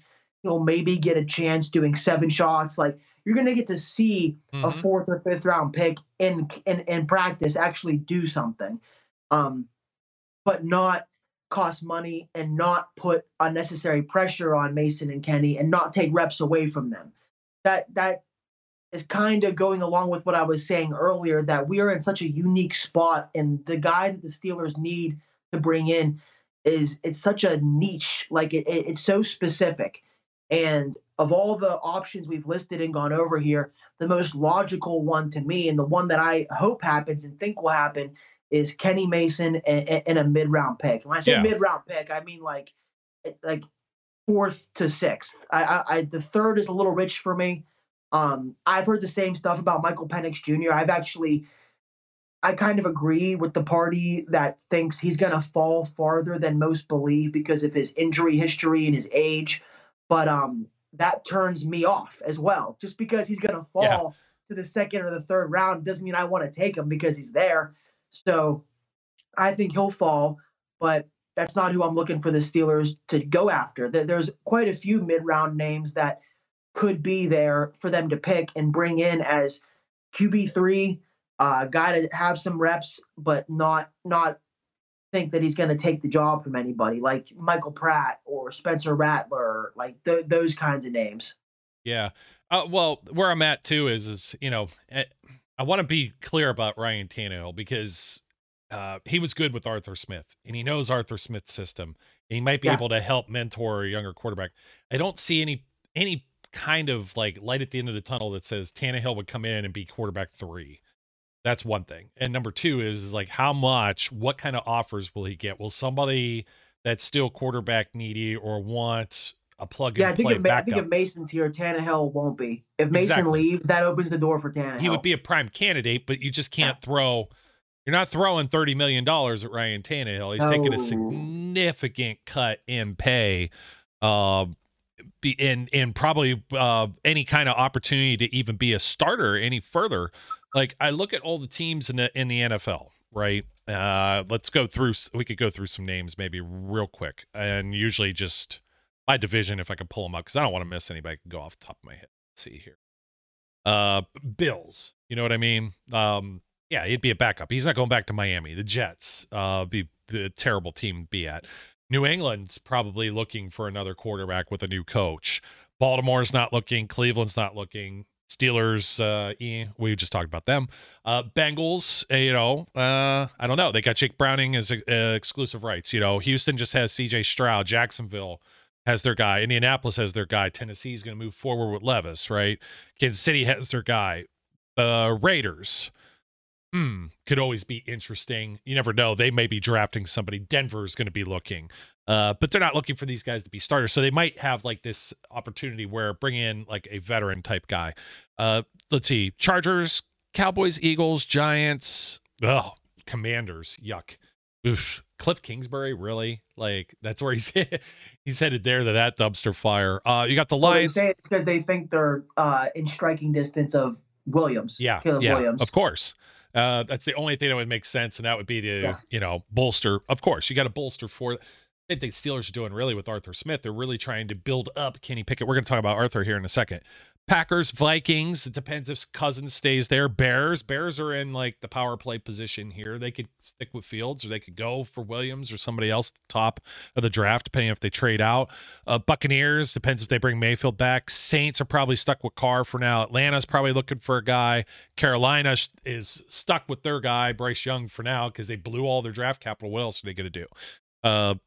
He'll maybe get a chance doing 7 shots. Like you're going to get to see a 4th or 5th round pick in practice actually do something. But not cost money and not put unnecessary pressure on Mason and Kenny and not take reps away from them. That is kind of going along with what I was saying earlier, that we are in such a unique spot, and the guy that the Steelers need to bring in it's such a niche, like it's so specific. And of all the options we've listed and gone over here, the most logical one to me and the one that I hope happens and think will happen is Kenny Mason and a mid-round pick. When I say mid-round pick, I mean like 4th to 6th. The 3rd is a little rich for me. I've heard the same stuff about Michael Penix Jr. I kind of agree with the party that thinks he's going to fall farther than most believe because of his injury history and his age. But that turns me off as well. Just because he's going to fall to the 2nd or the 3rd round doesn't mean I want to take him because he's there. So I think he'll fall, but that's not who I'm looking for the Steelers to go after. There's quite a few mid-round names that could be there for them to pick and bring in as QB3, guy to have some reps, but not think that he's going to take the job from anybody, like Michael Pratt or Spencer Rattler, like those kinds of names. Yeah. Well, where I'm at too is you know, I want to be clear about Ryan Tannehill because he was good with Arthur Smith and he knows Arthur Smith's system. He might be able to help mentor a younger quarterback. I don't see any kind of like light at the end of the tunnel that says Tannehill would come in and be quarterback 3. That's one thing. And number 2 is like how much, what kind of offers will he get? Will somebody that's still quarterback needy or wants a plug and play backup? I think if Mason's here, Tannehill won't be. If Mason leaves, that opens the door for Tannehill. He would be a prime candidate, but you just can't you're not throwing $30 million at Ryan Tannehill. He's taking a significant cut in pay and probably any kind of opportunity to even be a starter any further. Like I look at all the teams in the NFL, right? We could go through some names maybe real quick, and usually just my division, if I could pull them up, because I don't want to miss anybody. I can go off the top of my head. Let's see here. Bills. You know what I mean? He'd be a backup. He's not going back to Miami. The Jets be a terrible team to be at. New England's probably looking for another quarterback with a new coach. Baltimore's not looking. Cleveland's not looking. Steelers, we just talked about them. Bengals, I don't know. They got Jake Browning as exclusive rights. You know, Houston just has C.J. Stroud. Jacksonville has their guy. Indianapolis has their guy. Tennessee's going to move forward with Levis, right? Kansas City has their guy. Raiders could always be interesting. You never know. They may be drafting somebody. Denver's going to be looking. But they're not looking for these guys to be starters. So they might have like this opportunity where bring in like a veteran type guy. Let's see. Chargers, Cowboys, Eagles, Giants, Commanders. Yuck. Oof. Cliff Kingsbury, really? Like, that's where he's headed there to that dumpster fire. You got the Lions. Well, they say it's because they think they're in striking distance of Williams. Yeah, Williams. Of course. That's the only thing that would make sense, and that would be to, bolster. Of course, you got to bolster for – I think Steelers are doing really with Arthur Smith. They're really trying to build up Kenny Pickett. We're going to talk about Arthur here in a second. Packers, Vikings. It depends if Cousins stays there. Bears are in like the power play position here. They could stick with Fields, or they could go for Williams or somebody else at the top of the draft, depending if they trade out. Buccaneers, depends if they bring Mayfield back. Saints are probably stuck with Carr for now. Atlanta's probably looking for a guy. Carolina is stuck with their guy, Bryce Young, for now, because they blew all their draft capital. What else are they going to do?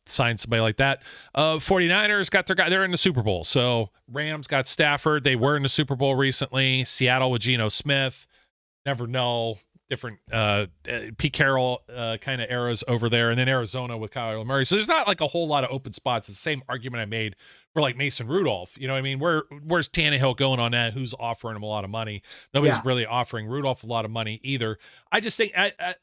Sign somebody like that. 49ers got their guy. They're in the Super Bowl. So Rams got Stafford. They were in the Super Bowl recently. Seattle with Geno Smith. Never know. Different Pete Carroll kind of eras over there. And then Arizona with Kyler Murray. So there's not like a whole lot of open spots. It's the same argument I made for like Mason Rudolph. You know what I mean? Where's Tannehill going on that? Who's offering him a lot of money? Nobody's really offering Rudolph a lot of money either. I just think I've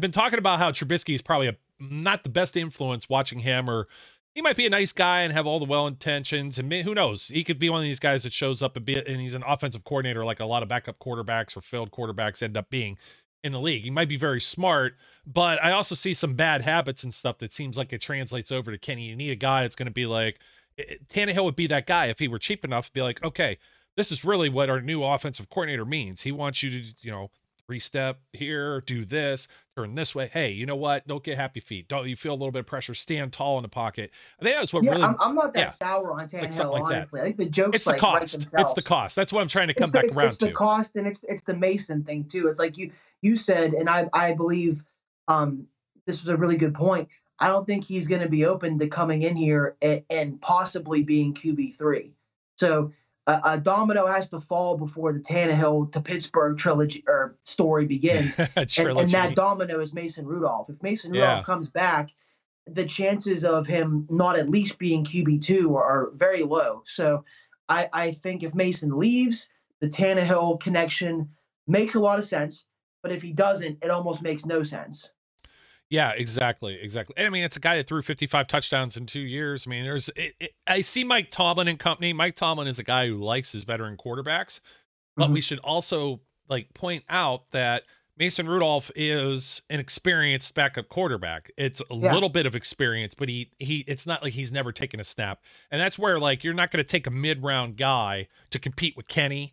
been talking about how Trubisky is probably not the best influence watching him, or he might be a nice guy and have all the well intentions, and who knows, he could be one of these guys that shows up and he's an offensive coordinator like a lot of backup quarterbacks or failed quarterbacks end up being in the league. He might be very smart, but I also see some bad habits and stuff that seems like it translates over to Kenny. You need a guy that's going to be like, Tannehill would be that guy if he were cheap enough to be like, okay, this is really what our new offensive coordinator means. He wants you to, three-step here, do this, turn this way. Hey, you know what? Don't get happy feet. Don't you feel a little bit of pressure? Stand tall in the pocket. I think that's what really. I'm not that sour on Tannehill, like honestly. I think the joke's it's the cost. It's the cost. That's what I'm trying to come back around to. It's the cost, and it's the Mason thing too. It's like you said, and I believe this was a really good point. I don't think he's going to be open to coming in here and possibly being QB3. So. A domino has to fall before the Tannehill to Pittsburgh trilogy or story begins. and that domino is Mason Rudolph. If Mason Rudolph comes back, the chances of him not at least being QB2 are very low. So I think if Mason leaves, the Tannehill connection makes a lot of sense. But if he doesn't, it almost makes no sense. Yeah, exactly. And I mean, it's a guy that threw 55 touchdowns in 2 years. I mean, I see Mike Tomlin and company. Mike Tomlin is a guy who likes his veteran quarterbacks, but we should also like point out that Mason Rudolph is an experienced backup quarterback. It's a little bit of experience, but it's not like he's never taken a snap. And that's where like, you're not going to take a mid-round guy to compete with Kenny.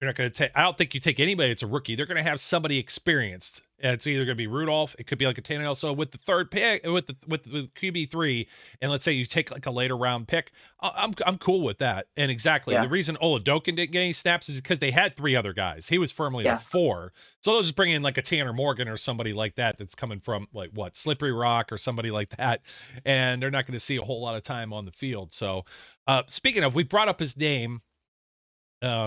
You're not going to take, I don't think you take anybody that's a rookie. They're going to have somebody experienced. It's either going to be Rudolph. It could be like a Tannehill. So with the third pick, with QB3, and let's say you take like a later round pick, I'm cool with that. And the reason Oladokun didn't get any snaps is because they had three other guys. He was firmly a four. So they'll just bring in like a Tanner Morgan or somebody like that that's coming from like what, Slippery Rock or somebody like that, and they're not going to see a whole lot of time on the field. So speaking of, we brought up his name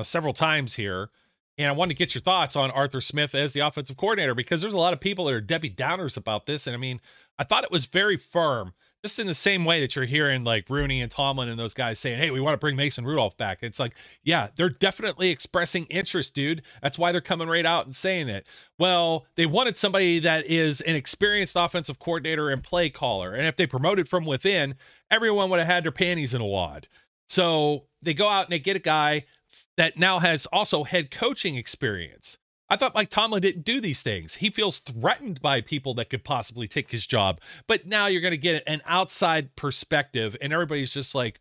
several times here. And I wanted to get your thoughts on Arthur Smith as the offensive coordinator, because there's a lot of people that are Debbie Downers about this. And I mean, I thought it was very firm, just in the same way that you're hearing like Rooney and Tomlin and those guys saying, hey, we want to bring Mason Rudolph back. It's like, yeah, they're definitely expressing interest, dude. That's why they're coming right out and saying it. Well, they wanted somebody that is an experienced offensive coordinator and play caller. And if they promoted from within, everyone would have had their panties in a wad. So they go out and they get a guy that now has also head coaching experience. I thought Mike Tomlin didn't do these things. He feels threatened by people that could possibly take his job. But now you're going to get an outside perspective, and everybody's just like,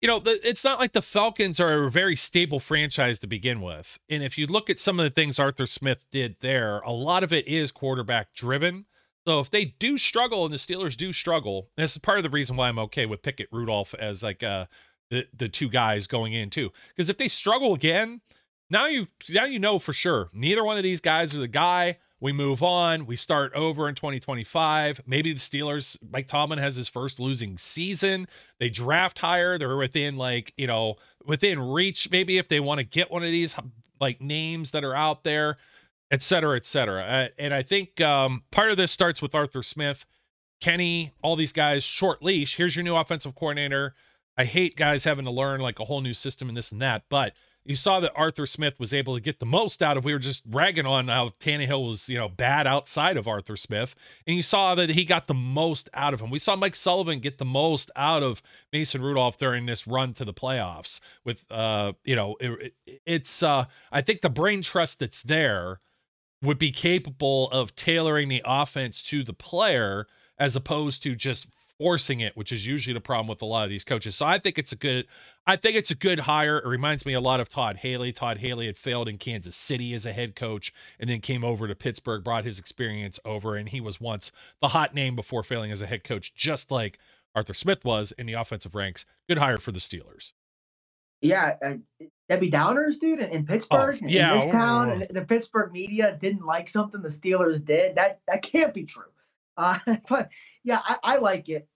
it's not like the Falcons are a very stable franchise to begin with. And if you look at some of the things Arthur Smith did there, a lot of it is quarterback driven. So if they do struggle and the Steelers do struggle, this is part of the reason why I'm okay with Pickett Rudolph as like a the two guys going in too. Because if they struggle again, now you know for sure neither one of these guys are the guy. We move on. We start over in 2025. Maybe the Steelers, Mike Tomlin has his first losing season. They draft higher. They're within reach. Maybe if they want to get one of these like names that are out there, et cetera, et cetera. And I think part of this starts with Arthur Smith, Kenny, all these guys short leash. Here's your new offensive coordinator. I hate guys having to learn like a whole new system and this and that, but you saw that Arthur Smith was able to get the most out of. We were just ragging on how Tannehill was, bad outside of Arthur Smith, and you saw that he got the most out of him. We saw Mike Sullivan get the most out of Mason Rudolph during this run to the playoffs. With I think the brain trust that's there would be capable of tailoring the offense to the player as opposed to just forcing it, which is usually the problem with a lot of these coaches. So I think it's a good hire. It reminds me a lot of Todd Haley. Todd Haley had failed in Kansas City as a head coach and then came over to Pittsburgh, brought his experience over, and he was once the hot name before failing as a head coach, just like Arthur Smith was in the offensive ranks. Good hire for the Steelers. Yeah, Debbie Downers, dude, in Pittsburgh, in this town, and the Pittsburgh media didn't like something the Steelers did. That can't be true. But yeah, I like it.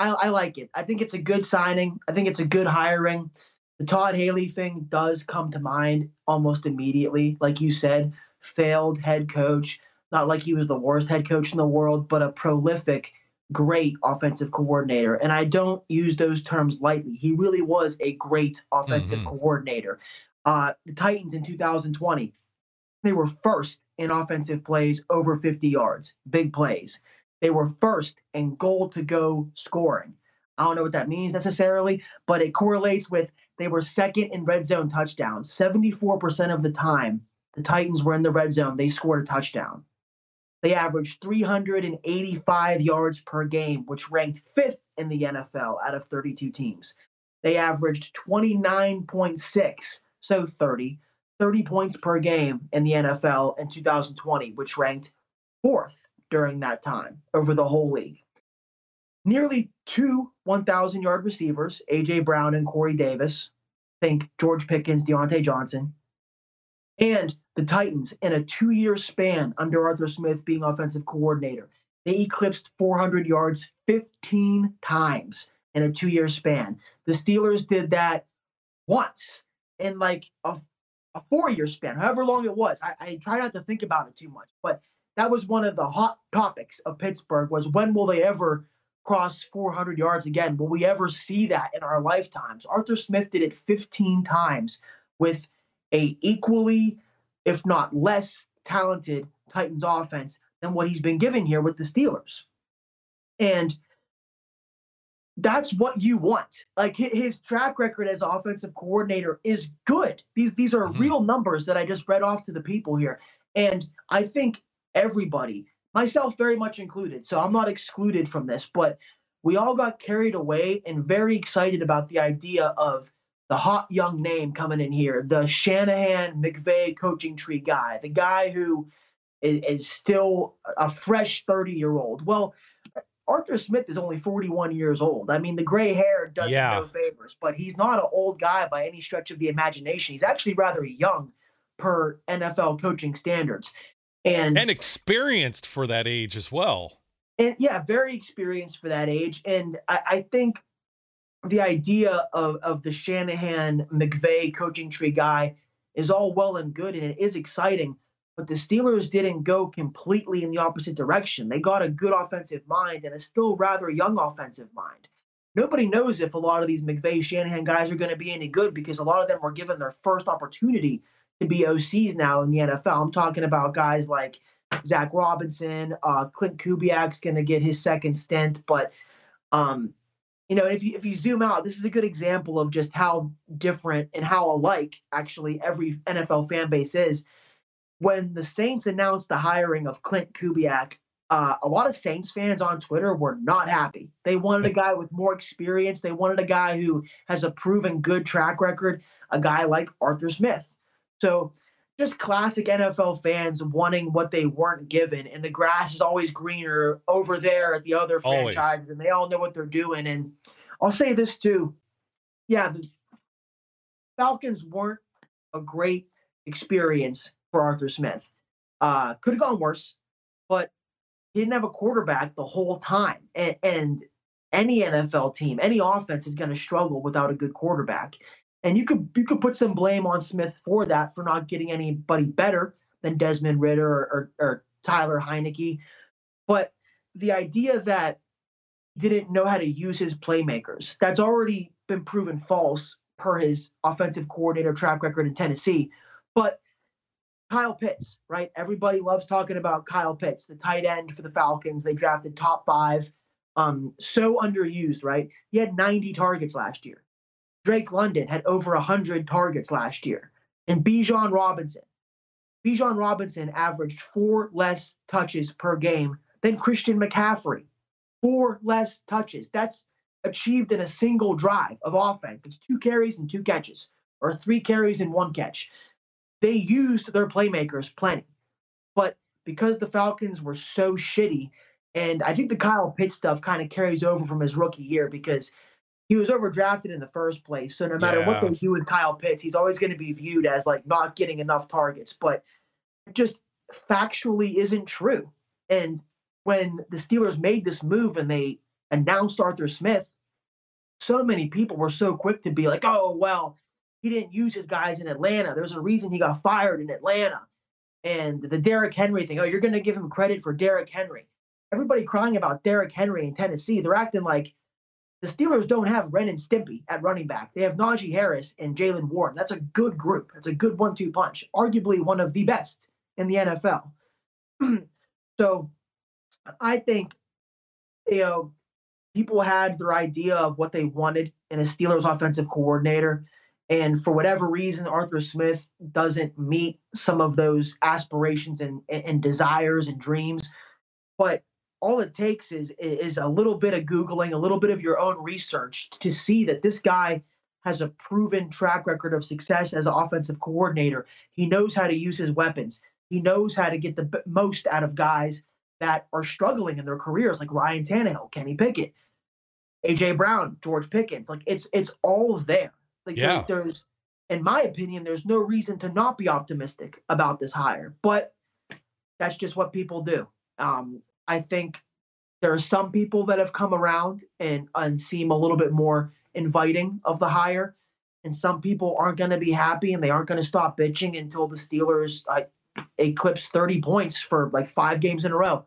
I like it. I think it's a good signing. I think it's a good hiring. The Todd Haley thing does come to mind almost immediately. Like you said, failed head coach. Not like he was the worst head coach in the world, but a prolific, great offensive coordinator. And I don't use those terms lightly. He really was a great offensive coordinator. The Titans in 2020, they were first in offensive plays over 50 yards, big plays. They were first in goal-to-go scoring. I don't know what that means necessarily, but it correlates with they were second in red zone touchdowns. 74% of the time, the Titans were in the red zone. They scored a touchdown. They averaged 385 yards per game, which ranked fifth in the NFL out of 32 teams. They averaged 29.6, so 30 points per game in the NFL in 2020, which ranked fourth during that time over the whole league. Nearly two 1,000-yard receivers, A.J. Brown and Corey Davis, think George Pickens, Deontay Johnson, and the Titans in a 2-year span under Arthur Smith being offensive coordinator. They eclipsed 400 yards 15 times in a 2-year span. The Steelers did that once in like a 4-year span, however long it was. I try not to think about it too much, but that was one of the hot topics of Pittsburgh was when will they ever cross 400 yards again? Will we ever see that in our lifetimes? Arthur Smith did it 15 times with a equally, if not less, talented Titans offense than what he's been giving here with the Steelers. And that's what you want. Like his track record as offensive coordinator is good. These are real numbers that I just read off to the people here. And I think everybody, myself very much included, so I'm not excluded from this, but we all got carried away and very excited about the idea of the hot young name coming in here, the Shanahan-McVay coaching tree guy, the guy who is still a fresh 30-year-old. Well, Arthur Smith is only 41 years old. I mean, the gray hair does no favors, but he's not an old guy by any stretch of the imagination. He's actually rather young per NFL coaching standards. And experienced for that age as well. And yeah, very experienced for that age. And I think the idea of the Shanahan-McVay coaching tree guy is all well and good, and it is exciting. But the Steelers didn't go completely in the opposite direction. They got a good offensive mind and a still rather young offensive mind. Nobody knows if a lot of these McVay, Shanahan guys are going to be any good because a lot of them were given their first opportunity to be OCs now in the NFL. I'm talking about guys like Zach Robinson, Clint Kubiak's going to get his second stint. But, if you zoom out, this is a good example of just how different and how alike actually every NFL fan base is. When the Saints announced the hiring of Clint Kubiak, a lot of Saints fans on Twitter were not happy. They wanted a guy with more experience. They wanted a guy who has a proven good track record, a guy like Arthur Smith. So just classic NFL fans wanting what they weren't given, and the grass is always greener over there at the other franchise, and they all know what they're doing. And I'll say this too. yeah, the Falcons weren't a great experience for Arthur Smith. Could have gone worse, but he didn't have a quarterback the whole time. And any NFL team, any offense is going to struggle without a good quarterback. And you could put some blame on Smith for that, for not getting anybody better than Desmond Ridder or Tyler Heineke. But the idea that he didn't know how to use his playmakers, that's already been proven false per his offensive coordinator track record in Tennessee. But Kyle Pitts, right? Everybody loves talking about Kyle Pitts, the tight end for the Falcons. They drafted top 5, so underused, right? He had 90 targets last year. Drake London had over 100 targets last year. And Bijan Robinson averaged 4 less touches per game than Christian McCaffrey. 4 less touches. That's achieved in a single drive of offense. It's 2 carries and 2 catches, or 3 carries and 1 catch. They used their playmakers plenty, but because the Falcons were so shitty, and I think the Kyle Pitts stuff kind of carries over from his rookie year because he was overdrafted in the first place. So no matter what they do with Kyle Pitts, he's always going to be viewed as like not getting enough targets, but it just factually isn't true. And when the Steelers made this move and they announced Arthur Smith, so many people were so quick to be like, oh, well, he didn't use his guys in Atlanta. There's a reason he got fired in Atlanta. And the Derrick Henry thing, oh, you're going to give him credit for Derrick Henry. Everybody crying about Derrick Henry in Tennessee, they're acting like the Steelers don't have Ren and Stimpy at running back. They have Najee Harris and Jaylen Warren. That's a good group. That's a good 1-2 punch, arguably one of the best in the NFL. So I think, you know, people had their idea of what they wanted in a Steelers offensive coordinator. And for whatever reason, Arthur Smith doesn't meet some of those aspirations and desires and dreams. But all it takes is a little bit of Googling, a little bit of your own research to see that this guy has a proven track record of success as an offensive coordinator. He knows how to use his weapons. He knows how to get the most out of guys that are struggling in their careers, like Ryan Tannehill, Kenny Pickett, A.J. Brown, George Pickens. Like it's all there. Like there's, in my opinion, there's no reason to not be optimistic about this hire, but that's just what people do. I think there are some people that have come around and seem a little bit more inviting of the hire, and some people aren't going to be happy and they aren't going to stop bitching until the Steelers eclipse 30 points for like 5 games in a row.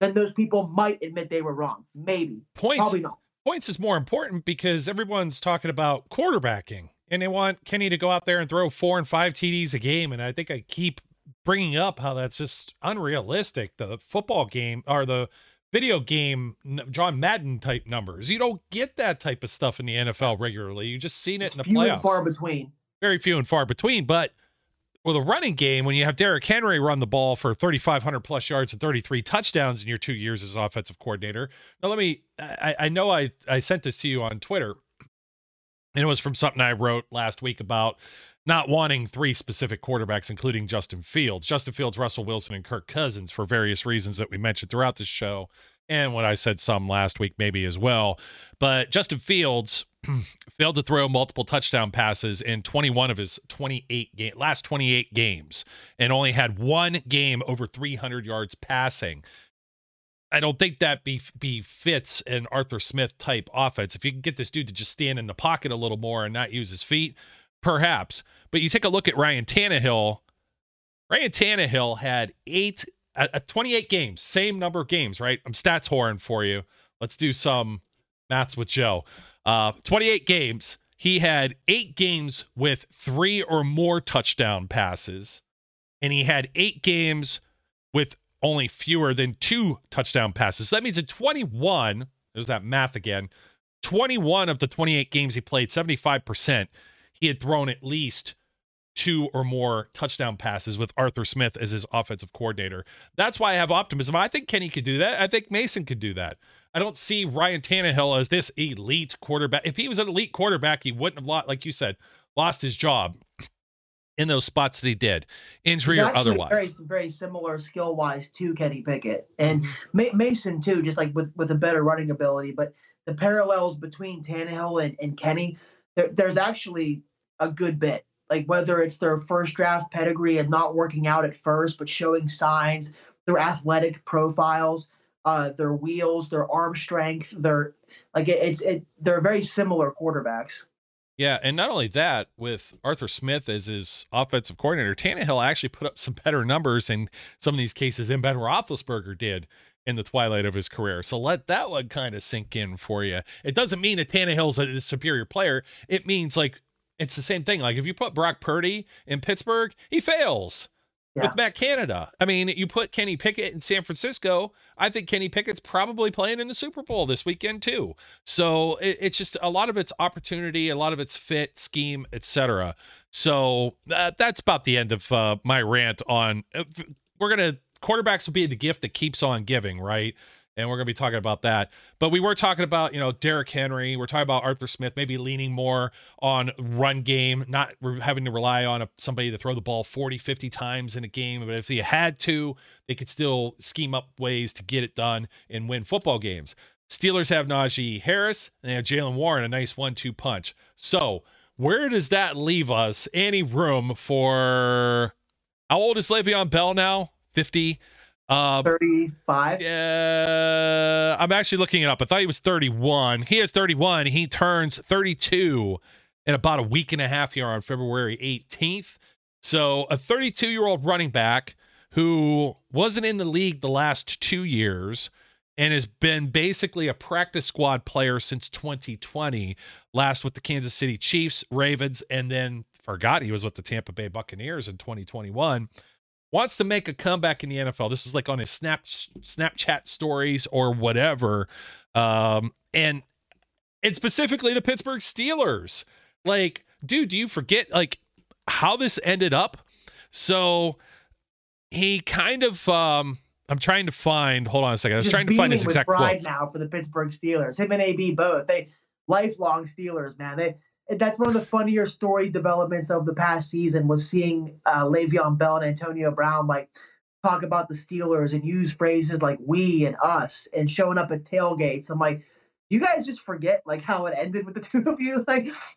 Then those people might admit they were wrong. Maybe. Points. Probably not. Points is more important because everyone's talking about quarterbacking and they want Kenny to go out there and throw 4 and 5 TDs a game. And I think I keep bringing up how that's just unrealistic. The football game or the video game, John Madden type numbers. You don't get that type of stuff in the NFL regularly. You just seen it in the playoffs. Few and far between. Very few and far between. But with a running game, when you have Derrick Henry run the ball for 3,500 plus yards and 33 touchdowns in your 2 years as offensive coordinator. Now, let me, I know I sent this to you on Twitter, and it was from something I wrote last week about not wanting 3 specific quarterbacks, including Justin Fields, Russell Wilson, and Kirk Cousins for various reasons that we mentioned throughout the show. And what I said some last week, maybe as well, but Justin Fields failed to throw multiple touchdown passes in 21 of his 28 games and only had 1 game over 300 yards passing. I don't think that befits an Arthur Smith type offense. If you can get this dude to just stand in the pocket a little more and not use his feet, perhaps. But you take a look at Ryan Tannehill. Ryan Tannehill had 28 games, same number of games, right? I'm stats whoring for you. Let's do some maths with Joe. 28 games. He had 8 games with 3 or more touchdown passes, and he had 8 games with only fewer than 2 touchdown passes. So that means in 21, there's that math again, 21 of the 28 games he played, 75%, he had thrown at least 2 or more touchdown passes with Arthur Smith as his offensive coordinator. That's why I have optimism. I think Kenny could do that. I think Mason could do that. I don't see Ryan Tannehill as this elite quarterback. If he was an elite quarterback, he wouldn't have lost, like you said, lost his job in those spots that he did, injury or otherwise. Very similar skill wise to Kenny Pickett and Mason too, just like with a better running ability. But the parallels between Tannehill and Kenny there's actually a good bit. Like whether it's their first draft pedigree and not working out at first, but showing signs, their athletic profiles, their wheels, their arm strength, their they're very similar quarterbacks. Yeah, and not only that, with Arthur Smith as his offensive coordinator, Tannehill actually put up some better numbers in some of these cases than Ben Roethlisberger did in the twilight of his career. So let that one kind of sink in for you. It doesn't mean that Tannehill's a superior player. It means like it's the same thing. Like if you put Brock Purdy in Pittsburgh, he fails. Yeah. With Matt Canada. I mean, you put Kenny Pickett in San Francisco. I think Kenny Pickett's probably playing in the Super Bowl this weekend too. So it's just a lot of its opportunity, a lot of its fit, scheme, etc. So that's about the end of my rant on quarterbacks will be the gift that keeps on giving, right? And we're going to be talking about that. But we were talking about, Derrick Henry. We're talking about Arthur Smith maybe leaning more on run game, not having to rely on somebody to throw the ball 40, 50 times in a game. But if he had to, they could still scheme up ways to get it done and win football games. Steelers have Najee Harris. They have Jaylen Warren, a nice 1-2 punch. So where does that leave us? Any room for how old is Le'Veon Bell now? 50? 35. Yeah, I'm actually looking it up. I thought he was 31. He is 31. He turns 32 in about a week and a half here on February 18th. So a 32-year-old running back who wasn't in the league the last 2 years and has been basically a practice squad player since 2020, last with the Kansas City Chiefs, Ravens, and then forgot he was with the Tampa Bay Buccaneers in 2021. Wants to make a comeback in the NFL. This was like on his Snapchat stories or whatever. And specifically the Pittsburgh Steelers. Like, dude, do you forget like how this ended up? So he kind of, I was trying to find his exact quote. Now for the Pittsburgh Steelers, him and AB both, lifelong Steelers, man. That's one of the funnier story developments of the past season was seeing Le'Veon Bell and Antonio Brown talk about the Steelers and use phrases like we and us and showing up at tailgates. I'm like, you guys just forget how it ended with the two of you.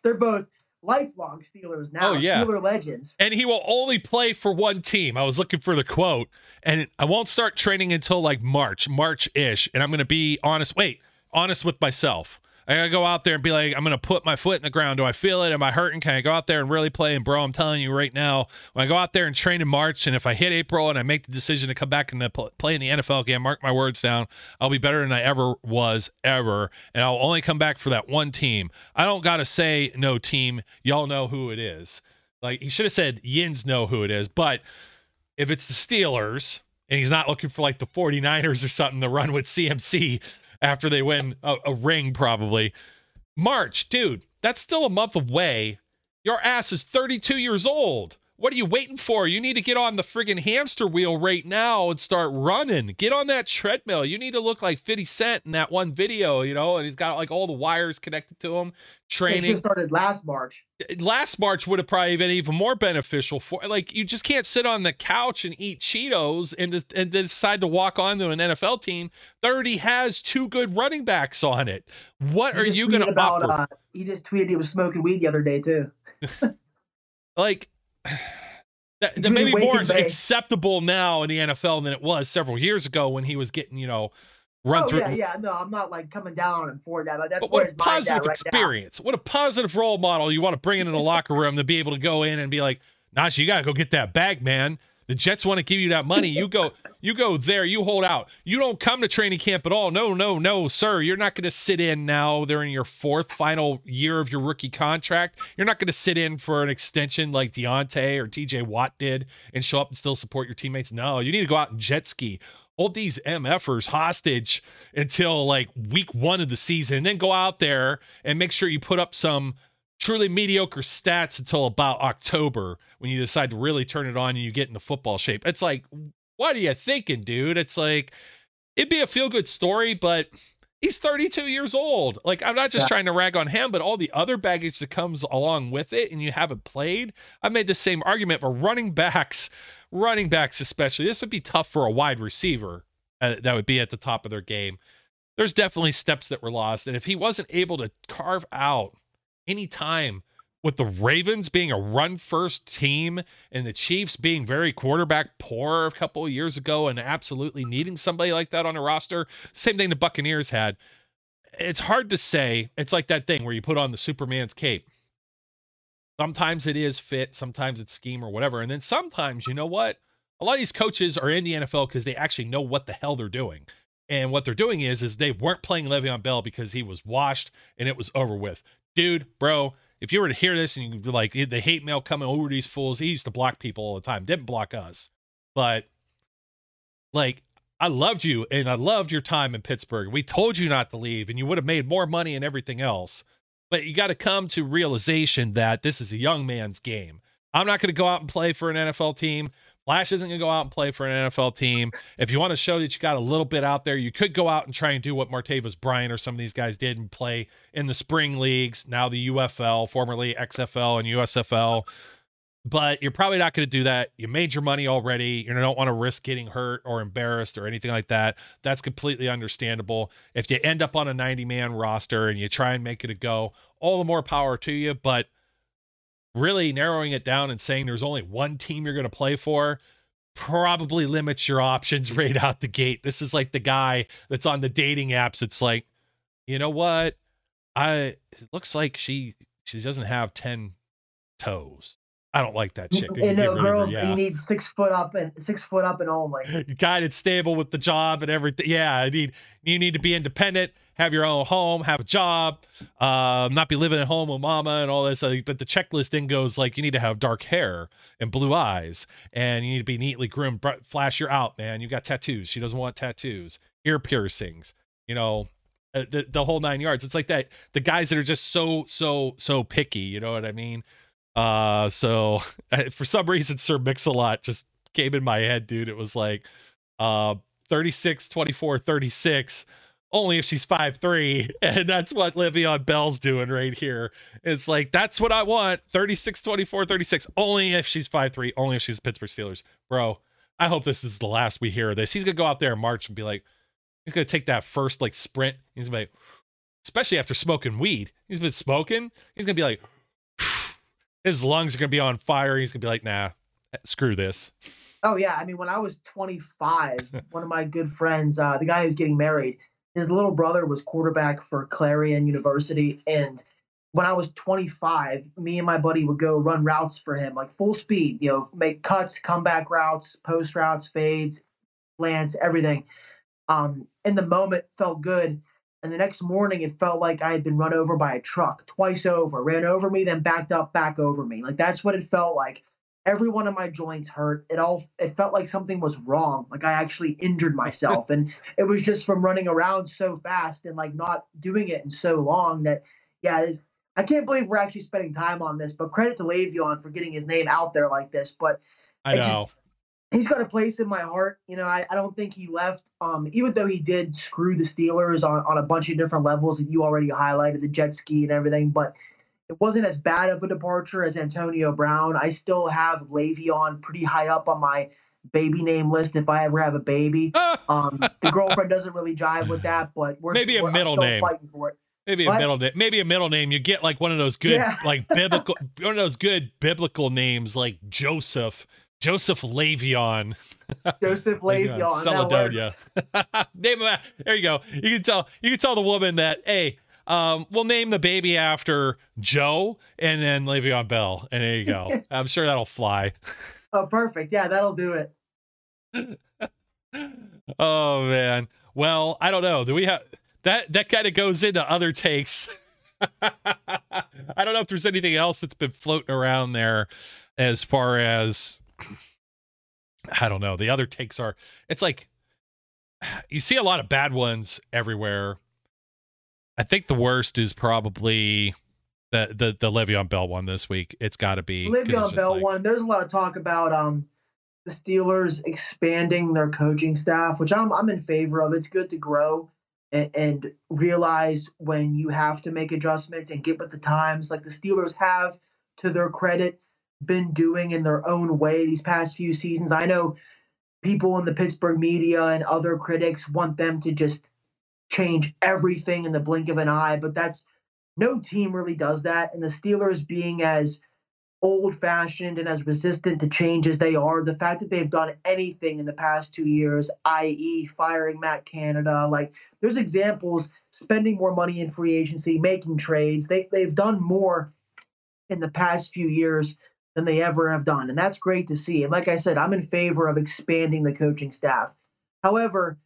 They're both lifelong Steelers now, Steeler legends. And he will only play for one team. I was looking for the quote, and I won't start training until March-ish. And I'm going to be honest with myself. I gotta go out there and be like, I'm gonna put my foot in the ground. Do I feel it? Am I hurting? Can I go out there and really play? And bro, I'm telling you right now, when I go out there and train in March, and if I hit April and I make the decision to come back and play in the NFL game, mark my words down, I'll be better than I ever was ever, and I'll only come back for that one team. I don't gotta say no team. Y'all know who it is. He should have said Yins know who it is, but if it's the Steelers and he's not looking for the 49ers or something to run with CMC. After they win a ring, probably. March, dude, that's still a month away. Your ass is 32 years old. What are you waiting for? You need to get on the friggin' hamster wheel right now and start running. Get on that treadmill. You need to look like 50 Cent in that one video, and he's got all the wires connected to him. Training. It started last March. Last March would have probably been even more beneficial for you just can't sit on the couch and eat Cheetos and decide to walk onto an NFL team that already has two good running backs on it. What are you going to offer? He just tweeted he was smoking weed the other day too. That may be more acceptable now in the NFL than it was several years ago when he was getting, run through. Yeah. No, I'm not coming down on him for that. But what a positive experience. What a positive role model you want to bring in the locker room to be able to go in and be like, Najee, you got to go get that bag, man. The Jets want to give you that money. You go there. You hold out. You don't come to training camp at all. No, sir. You're not going to sit in now. They're in your fourth final year of your rookie contract. You're not going to sit in for an extension like Deontay or TJ Watt did and show up and still support your teammates. No, you need to go out and jet ski. Hold these MFers hostage until week one of the season, and then go out there and make sure you put up some truly mediocre stats until about October when you decide to really turn it on and you get into football shape. It's what are you thinking, dude? It's it'd be a feel-good story, but he's 32 years old. I'm not just trying to rag on him, but all the other baggage that comes along with it, and you haven't played. I made the same argument, but running backs especially, this would be tough for a wide receiver that would be at the top of their game. There's definitely steps that were lost, and if he wasn't able to carve out any time with the Ravens being a run-first team and the Chiefs being very quarterback poor a couple of years ago and absolutely needing somebody like that on a roster. Same thing the Buccaneers had. It's hard to say. It's like that thing where you put on the Superman's cape. Sometimes it is fit. Sometimes it's scheme or whatever. And then sometimes, you know what? A lot of these coaches are in the NFL because they actually know what the hell they're doing. And what they're doing is they weren't playing Le'Veon Bell because he was washed and it was over with. Dude, bro, if you were to hear this and you like the hate mail coming over these fools, he used to block people all the time. Didn't block us. But like, I loved you and I loved your time in Pittsburgh. We told you not to leave and you would have made more money and everything else. But you got to come to realization that this is a young man's game. I'm not going to go out and play for an NFL team. Flash isn't going to go out and play for an NFL team. If you want to show that you got a little bit out there, you could go out and try and do what Martavis Bryant or some of these guys did and play in the spring leagues, now the UFL, formerly XFL and USFL. But you're probably not going to do that. You made your money already. You don't want to risk getting hurt or embarrassed or anything like that. That's completely understandable. If you end up on a 90-man roster and you try and make it a go, all the more power to you. But really narrowing it down and saying there's only one team you're going to play for probably limits your options right out the gate. This is like the guy that's on the dating apps. It's like, you know what? It looks like she doesn't have 10 toes. I don't like that chick. And the girls, you need 6 foot up and 6 foot up and only. Guided, stable with the job and everything. Yeah, you need to be independent, have your own home, have a job, not be living at home with mama and all this. But the checklist then goes like, you need to have dark hair and blue eyes, and you need to be neatly groomed. Flash, you're out, man. You got tattoos. She doesn't want tattoos. Ear piercings. You know. The whole nine yards. It's like that. The guys that are just so picky. You know what I mean? So for some reason, Sir Mix-a-Lot just came in my head, dude. It was like, 36, 24, 36, only if she's 5'3", and that's what Le'Veon Bell's doing right here. It's like, that's what I want. 36, 24, 36, only if she's 5'3", only if she's Pittsburgh Steelers, bro. I hope this is the last we hear of this. He's going to go out there in March and be like, he's going to take that first like sprint. He's going to be like, especially after smoking weed, he's been smoking. He's going to be like, his lungs are going to be on fire. He's going to be like, nah, screw this. Oh, yeah. I mean, when I was 25, one of my good friends, the guy who's getting married, his little brother was quarterback for Clarion University. And when I was 25, me and my buddy would go run routes for him, like full speed, you know, make cuts, comeback routes, post routes, fades, slants, everything. In the moment, felt good. And the next morning, it felt like I had been run over by a truck twice over, ran over me, then backed up, back over me. Like, that's what it felt like. Every one of my joints hurt. It felt like something was wrong. Like I actually injured myself. And it was just from running around so fast and like not doing it in so long that, yeah, I can't believe we're actually spending time on this, but credit to Le'Veon for getting his name out there like this. But I know. He's got a place in my heart. You know, I don't think he left, even though he did screw the Steelers on a bunch of different levels that you already highlighted, the jet ski and everything, but it wasn't as bad of a departure as Antonio Brown. I still have Le'Veon pretty high up on my baby name list if I ever have a baby. The girlfriend doesn't really jive with that, but we're still fighting for it. Maybe a middle name. You get like one of those good, like biblical, one of those good biblical names like Joseph Le'Veon Celedonia. Name him after. There you go. You can tell the woman that, hey, we'll name the baby after Joe and then Le'Veon Bell. And there you go. I'm sure that'll fly. Oh, perfect. Yeah, that'll do it. Oh man. Well, I don't know. Do we have that kind of goes into other takes? I don't know if there's anything else that's been floating around there as far as, I don't know. The other takes are, it's like, you see a lot of bad ones everywhere. I think the worst is probably the Le'Veon Bell one this week. It's gotta be Le'Veon Bell one. There's a lot of talk about, the Steelers expanding their coaching staff, which I'm in favor of. It's good to grow and realize when you have to make adjustments and get with the times, like the Steelers have, to their credit, been doing in their own way these past few seasons. I know people in the Pittsburgh media and other critics want them to just change everything in the blink of an eye, but that's No team really does that. And the Steelers being as old-fashioned and as resistant to change as they are, the fact that they've done anything in the past 2 years, i.e. firing Matt Canada, like there's examples, spending more money in free agency, making trades. They've done more in the past few years than they ever have done. And that's great to see. And like I said, I'm in favor of expanding the coaching staff. However,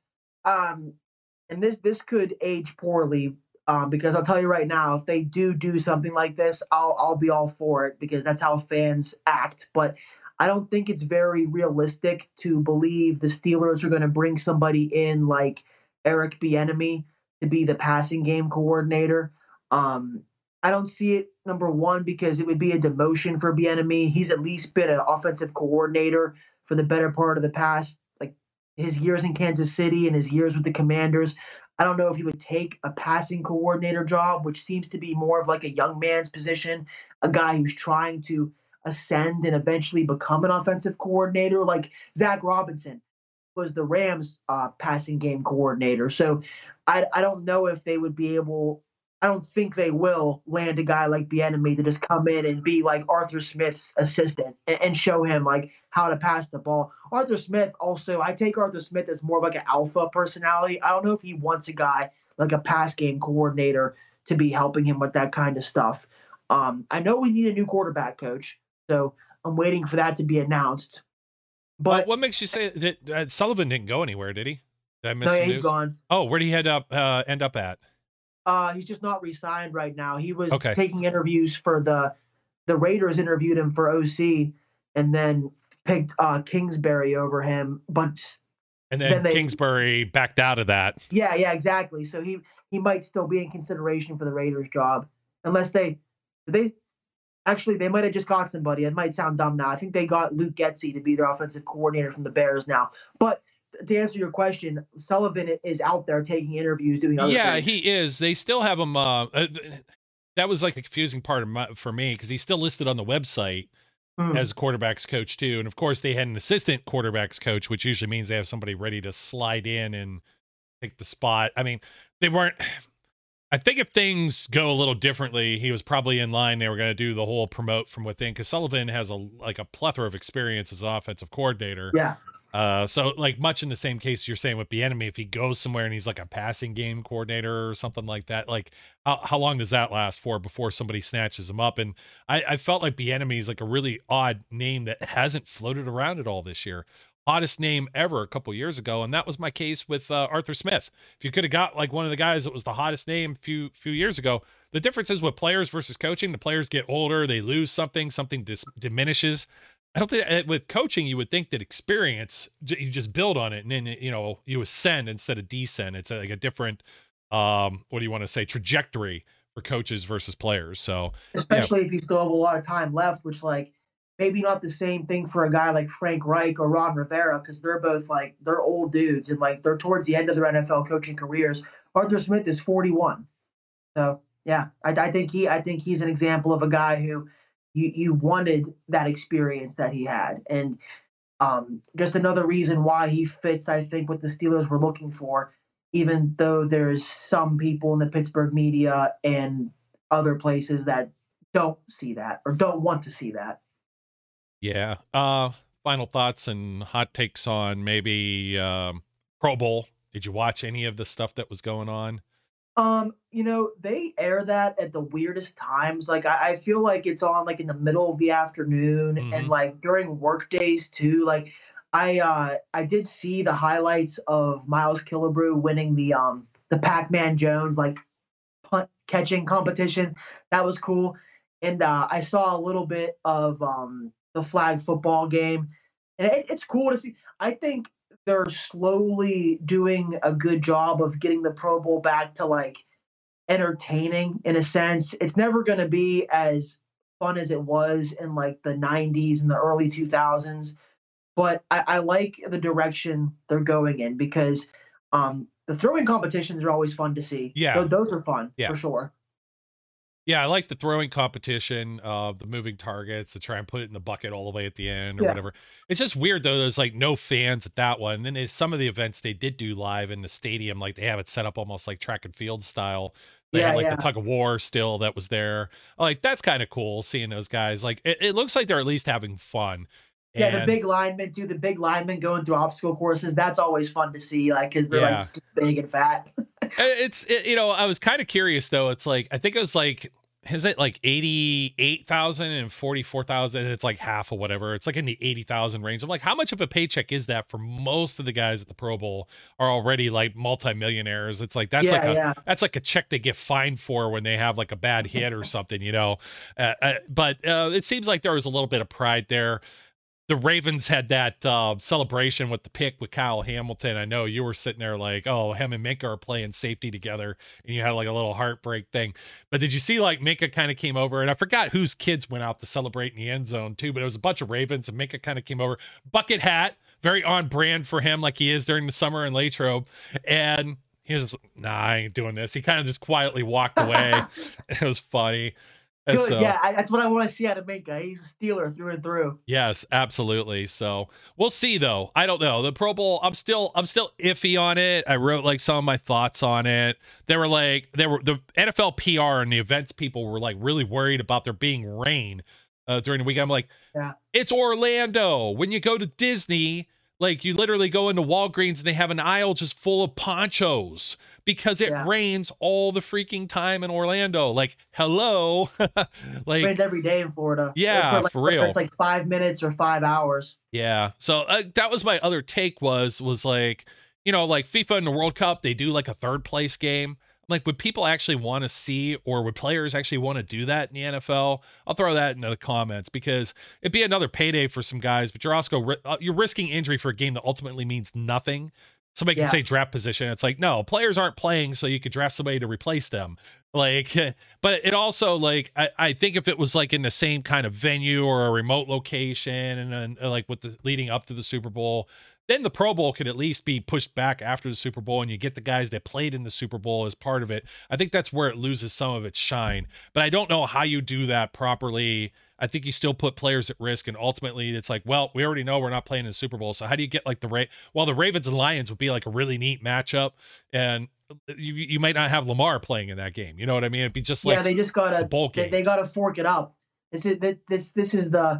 and this could age poorly, because I'll tell you right now, if they do something like this, I'll be all for it because that's how fans act. But I don't think it's very realistic to believe the Steelers are going to bring somebody in like Eric Bieniemy to be the passing game coordinator. I don't see it, number one, because it would be a demotion for Bieniemy. He's at least been an offensive coordinator for the better part of the past, like his years in Kansas City and his years with the Commanders. I don't know if he would take a passing coordinator job, which seems to be more of like a young man's position, a guy who's trying to ascend and eventually become an offensive coordinator. Like Zach Robinson was the Rams' passing game coordinator. So I don't know if they would be able, I don't think they will land a guy like Bieniemy to just come in and be like Arthur Smith's assistant and show him like how to pass the ball. Arthur Smith also, I take Arthur Smith as more of like an alpha personality. I don't know if he wants a guy like a pass game coordinator to be helping him with that kind of stuff. I know we need a new quarterback coach, so I'm waiting for that to be announced. But what makes you say that Sullivan didn't go anywhere? Did he? Did I miss? No, yeah, he's gone. Oh, where did he end up at? He's just not re-signed right now. He was taking interviews for the Raiders interviewed him for OC and then picked Kingsbury over him. But then Kingsbury backed out of that. Yeah, exactly. So he might still be in consideration for the Raiders job unless they might have just got somebody. It might sound dumb now. I think they got Luke Getsy to be their offensive coordinator from the Bears now. But to answer your question, Sullivan is out there taking interviews, doing other things. Yeah, he is. They still have him. That was like a confusing part for me because he's still listed on the website as a quarterback's coach too. And of course, they had an assistant quarterback's coach, which usually means they have somebody ready to slide in and take the spot. I mean, they weren't. I think if things go a little differently, he was probably in line. They were going to do the whole promote from within because Sullivan has a plethora of experience as an offensive coordinator. Yeah. So like much in the same case you're saying with Bieniemy, if he goes somewhere and he's like a passing game coordinator or something like that, like how long does that last for before somebody snatches him up? And I felt like Bieniemy is like a really odd name that hasn't floated around at all this year. Oddest name ever a couple years ago. And that was my case with Arthur Smith. If you could have got like one of the guys that was the hottest name few years ago, the difference is with players versus coaching, the players get older, they lose something diminishes. I don't think with coaching, you would think that experience, you just build on it and then, you ascend instead of descend. It's like a different, trajectory for coaches versus players. So especially if you still have a lot of time left, which like maybe not the same thing for a guy like Frank Reich or Ron Rivera, because they're both like, they're old dudes and like they're towards the end of their NFL coaching careers. Arthur Smith is 41. So yeah, I think he's an example of a guy who, You wanted that experience that he had. And just another reason why he fits, I think, what the Steelers were looking for, even though there's some people in the Pittsburgh media and other places that don't see that or don't want to see that. Yeah. Final thoughts and hot takes on maybe Pro Bowl. Did you watch any of the stuff that was going on? They air that at the weirdest times. Like, I feel like it's on like in the middle of the afternoon and like during work days too. Like I did see the highlights of Miles Killebrew winning the Pac-Man Jones, like punt catching competition. That was cool. And, I saw a little bit of, the flag football game and it's cool to see. I think they're slowly doing a good job of getting the Pro Bowl back to like entertaining in a sense. It's never going to be as fun as it was in like the 90s and the early 2000s, but I like the direction they're going in because the throwing competitions are always fun to see. Yeah. Those are fun for sure. Yeah, I like the throwing competition of the moving targets to try and put it in the bucket all the way at the end or whatever. It's just weird, though. There's like no fans at that one. And then some of the events they did do live in the stadium, like they have it set up almost like track and field style They had the tug of war still that was there. Like, that's kind of cool seeing those guys. Like, it looks like they're at least having fun. Yeah, and the big linemen too. The big linemen going through obstacle courses. That's always fun to see, like, because they're like big and fat. I was kind of curious though. It's like, I think it was like, is it like 88,000 and 44,000? It's like half or whatever. It's like in the 80,000 range. I'm like, how much of a paycheck is that for most of the guys at the Pro Bowl are already like multimillionaires? It's like, that's like a check they get fined for when they have like a bad hit or something, you know? But it seems like there was a little bit of pride there. The Ravens had that celebration with the pick with Kyle Hamilton. I know you were sitting there like, oh, him and Minkah are playing safety together, and you had like a little heartbreak thing. But did you see like Minkah kind of came over, and I forgot whose kids went out to celebrate in the end zone too, but it was a bunch of Ravens, and Minkah kind of came over, bucket hat, very on brand for him like he is during the summer in Latrobe. And he was just like, nah, I ain't doing this. He kind of just quietly walked away. It was funny. So, yeah, that's what I want to see out of Minkah. He's a Steeler through and through. Yes, absolutely. So we'll see, though. I don't know. The Pro Bowl, I'm still iffy on it. I wrote like some of my thoughts on it. They were the NFL PR and the events people were like really worried about there being rain during the weekend. I'm like, It's Orlando. When you go to Disney, like you literally go into Walgreens and they have an aisle just full of ponchos because it rains all the freaking time in Orlando. Like, hello. Like, it rains every day in Florida. Yeah, for real. It's like 5 minutes or 5 hours. Yeah. So that was my other take was like, you know, like FIFA and the World Cup, they do like a third place game. Like, would people actually want to see, or would players actually want to do that in the NFL? I'll throw that into the comments because it'd be another payday for some guys, but you're also you're risking injury for a game that ultimately means nothing. Somebody can say draft position. It's like, no, players aren't playing, so you could draft somebody to replace them. Like, but it also like, I think if it was like in the same kind of venue or a remote location and like with the leading up to the Super Bowl, then the Pro Bowl could at least be pushed back after the Super Bowl, and you get the guys that played in the Super Bowl as part of it. I think that's where it loses some of its shine, but I don't know how you do that properly. I think you still put players at risk, and ultimately it's like, well, we already know we're not playing in the Super Bowl, so how do you get like the Ravens and Lions would be like a really neat matchup, and you might not have Lamar playing in that game. You know what I mean? It'd be just like they just got they got to fork it up. This is the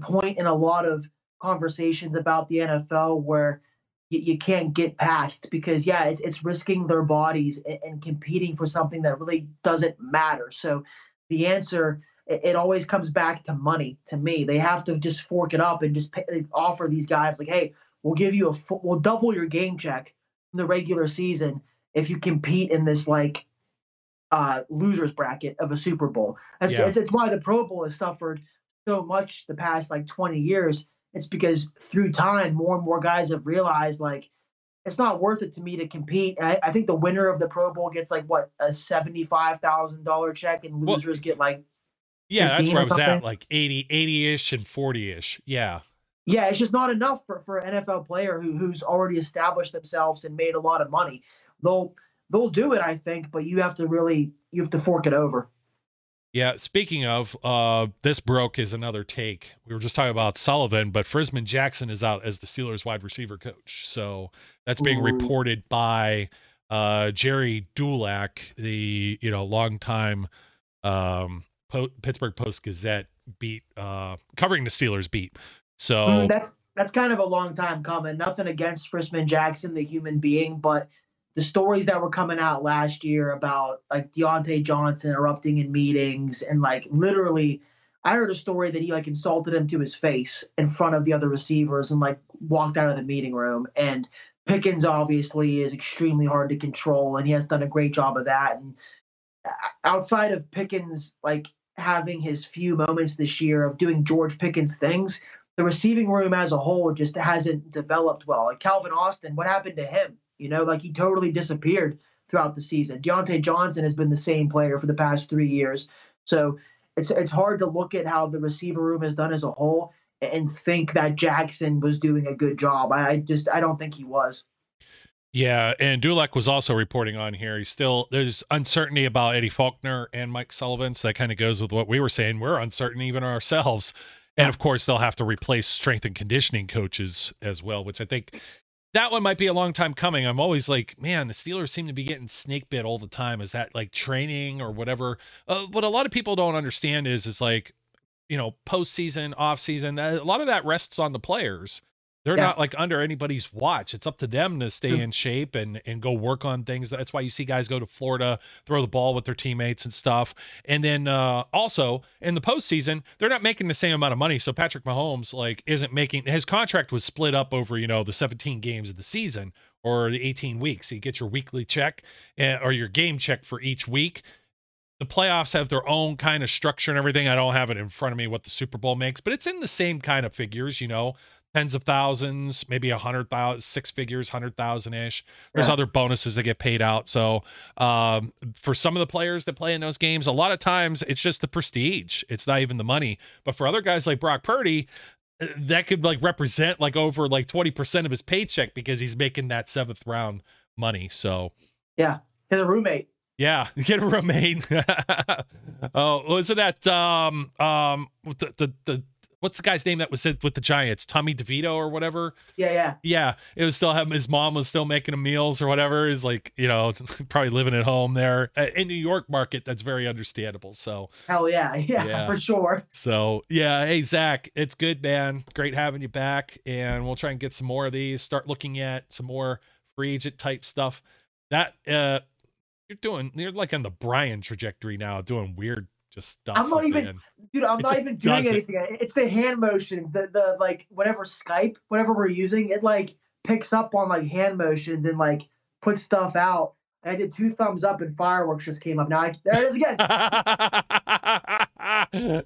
point in a lot of conversations about the NFL where you can't get past, because it's risking their bodies and competing for something that really doesn't matter. So the answer, it always comes back to money to me. They have to just fork it up and just offer these guys like, hey, we'll give you we'll double your game check in the regular season if you compete in this like losers bracket of a Super Bowl. That's why the Pro Bowl has suffered so much the past like 20 years. It's because through time, more and more guys have realized, like, it's not worth it to me to compete. I think the winner of the Pro Bowl gets, like, what, a $75,000 check, and losers get, like, yeah, that's where I was at, like 80-ish and 40-ish. Yeah. Yeah, it's just not enough for an NFL player who's already established themselves and made a lot of money. They'll do it, I think, but you have to fork it over. Yeah, speaking of, this broke is another take. We were just talking about Sullivan, but Frisman Jackson is out as the Steelers wide receiver coach. So that's being reported by Jerry Dulac, the longtime Pittsburgh Post-Gazette beat covering the Steelers beat. So that's kind of a long time coming. Nothing against Frisman Jackson, the human being, but the stories that were coming out last year about like Deontay Johnson erupting in meetings and like literally I heard a story that he like insulted him to his face in front of the other receivers and like walked out of the meeting room. And Pickens obviously is extremely hard to control, and he has done a great job of that. And outside of Pickens, like having his few moments this year of doing George Pickens things, the receiving room as a whole just hasn't developed well. Like Calvin Austin, what happened to him? You know, like he totally disappeared throughout the season. Deontay Johnson has been the same player for the past 3 years. So it's hard to look at how the receiver room has done as a whole and think that Jackson was doing a good job. I don't think he was. Yeah, and Dulac was also reporting on here. There's uncertainty about Eddie Faulkner and Mike Sullivan. So that kind of goes with what we were saying. We're uncertain even ourselves. And of course, they'll have to replace strength and conditioning coaches as well, which I think that one might be a long time coming. I'm always like, man, the Steelers seem to be getting snake bit all the time. Is that like training or whatever? What a lot of people don't understand is like, you know, postseason, offseason, a lot of that rests on the players. They're not like under anybody's watch. It's up to them to stay in shape and go work on things. That's why you see guys go to Florida, throw the ball with their teammates and stuff. And then also in the postseason, they're not making the same amount of money. So Patrick Mahomes like isn't making, his contract was split up over, you know, the 17 games of the season or the 18 weeks. So you get your weekly check or your game check for each week. The playoffs have their own kind of structure and everything. I don't have it in front of me what the Super Bowl makes, but it's in the same kind of figures, you know. Tens of thousands, maybe 100,000, six figures, 100,000-ish. There's other bonuses that get paid out. So for some of the players that play in those games, a lot of times it's just the prestige. It's not even the money. But for other guys like Brock Purdy, that could like represent like over like 20% of his paycheck because he's making that seventh round money. So yeah, he's a roommate. Yeah, get a roommate. Oh, isn't that the what's the guy's name that was with the Giants? Tommy DeVito or whatever? Yeah. It was still his mom was still making him meals or whatever. He's like, you know, probably living at home there. In New York market, that's very understandable. So hell yeah. Yeah, for sure. So yeah. Hey, Zach, it's good, man. Great having you back. And we'll try and get some more of these. Start looking at some more free agent type stuff. That you're like on the Brian trajectory now, doing weird just stuff. I'm not even doing anything. It's the hand motions, the like whatever Skype, whatever we're using, it like picks up on like hand motions and like puts stuff out. And I did two thumbs up and fireworks just came up. Now there it is again. You're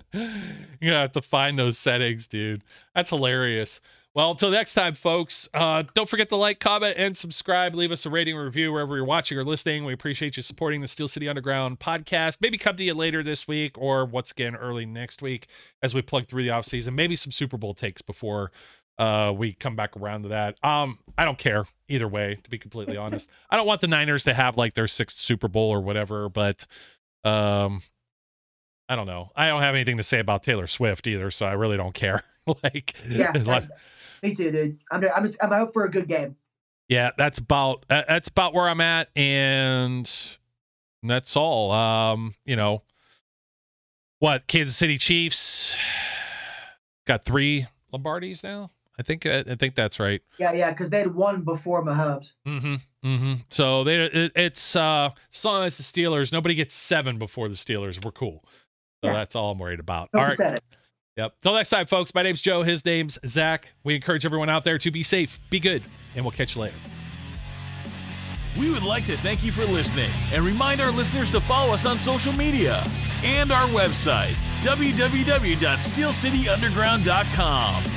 gonna have to find those settings, dude. That's hilarious. Well, until next time, folks, don't forget to like, comment, and subscribe. Leave us a rating or review wherever you're watching or listening. We appreciate you supporting the Steel City Underground podcast. Maybe come to you later this week or once again early next week as we plug through the offseason. Maybe some Super Bowl takes before we come back around to that. I don't care either way, to be completely honest. I don't want the Niners to have like their sixth Super Bowl or whatever, but I don't know. I don't have anything to say about Taylor Swift either, so I really don't care. Me too, dude. I'm out for a good game. Yeah, that's about where I'm at, and that's all. You know what? Kansas City Chiefs got 3 Lombardis now. I think that's right. Yeah, because they had one before Mahomes. Mm-hmm. So it's as long as the Steelers, nobody gets 7 before the Steelers. We're cool. So that's all I'm worried about. All right. Yep. Till next time, folks. My name's Joe. His name's Zach. We encourage everyone out there to be safe, be good, and we'll catch you later. We would like to thank you for listening and remind our listeners to follow us on social media and our website, www.steelcityunderground.com.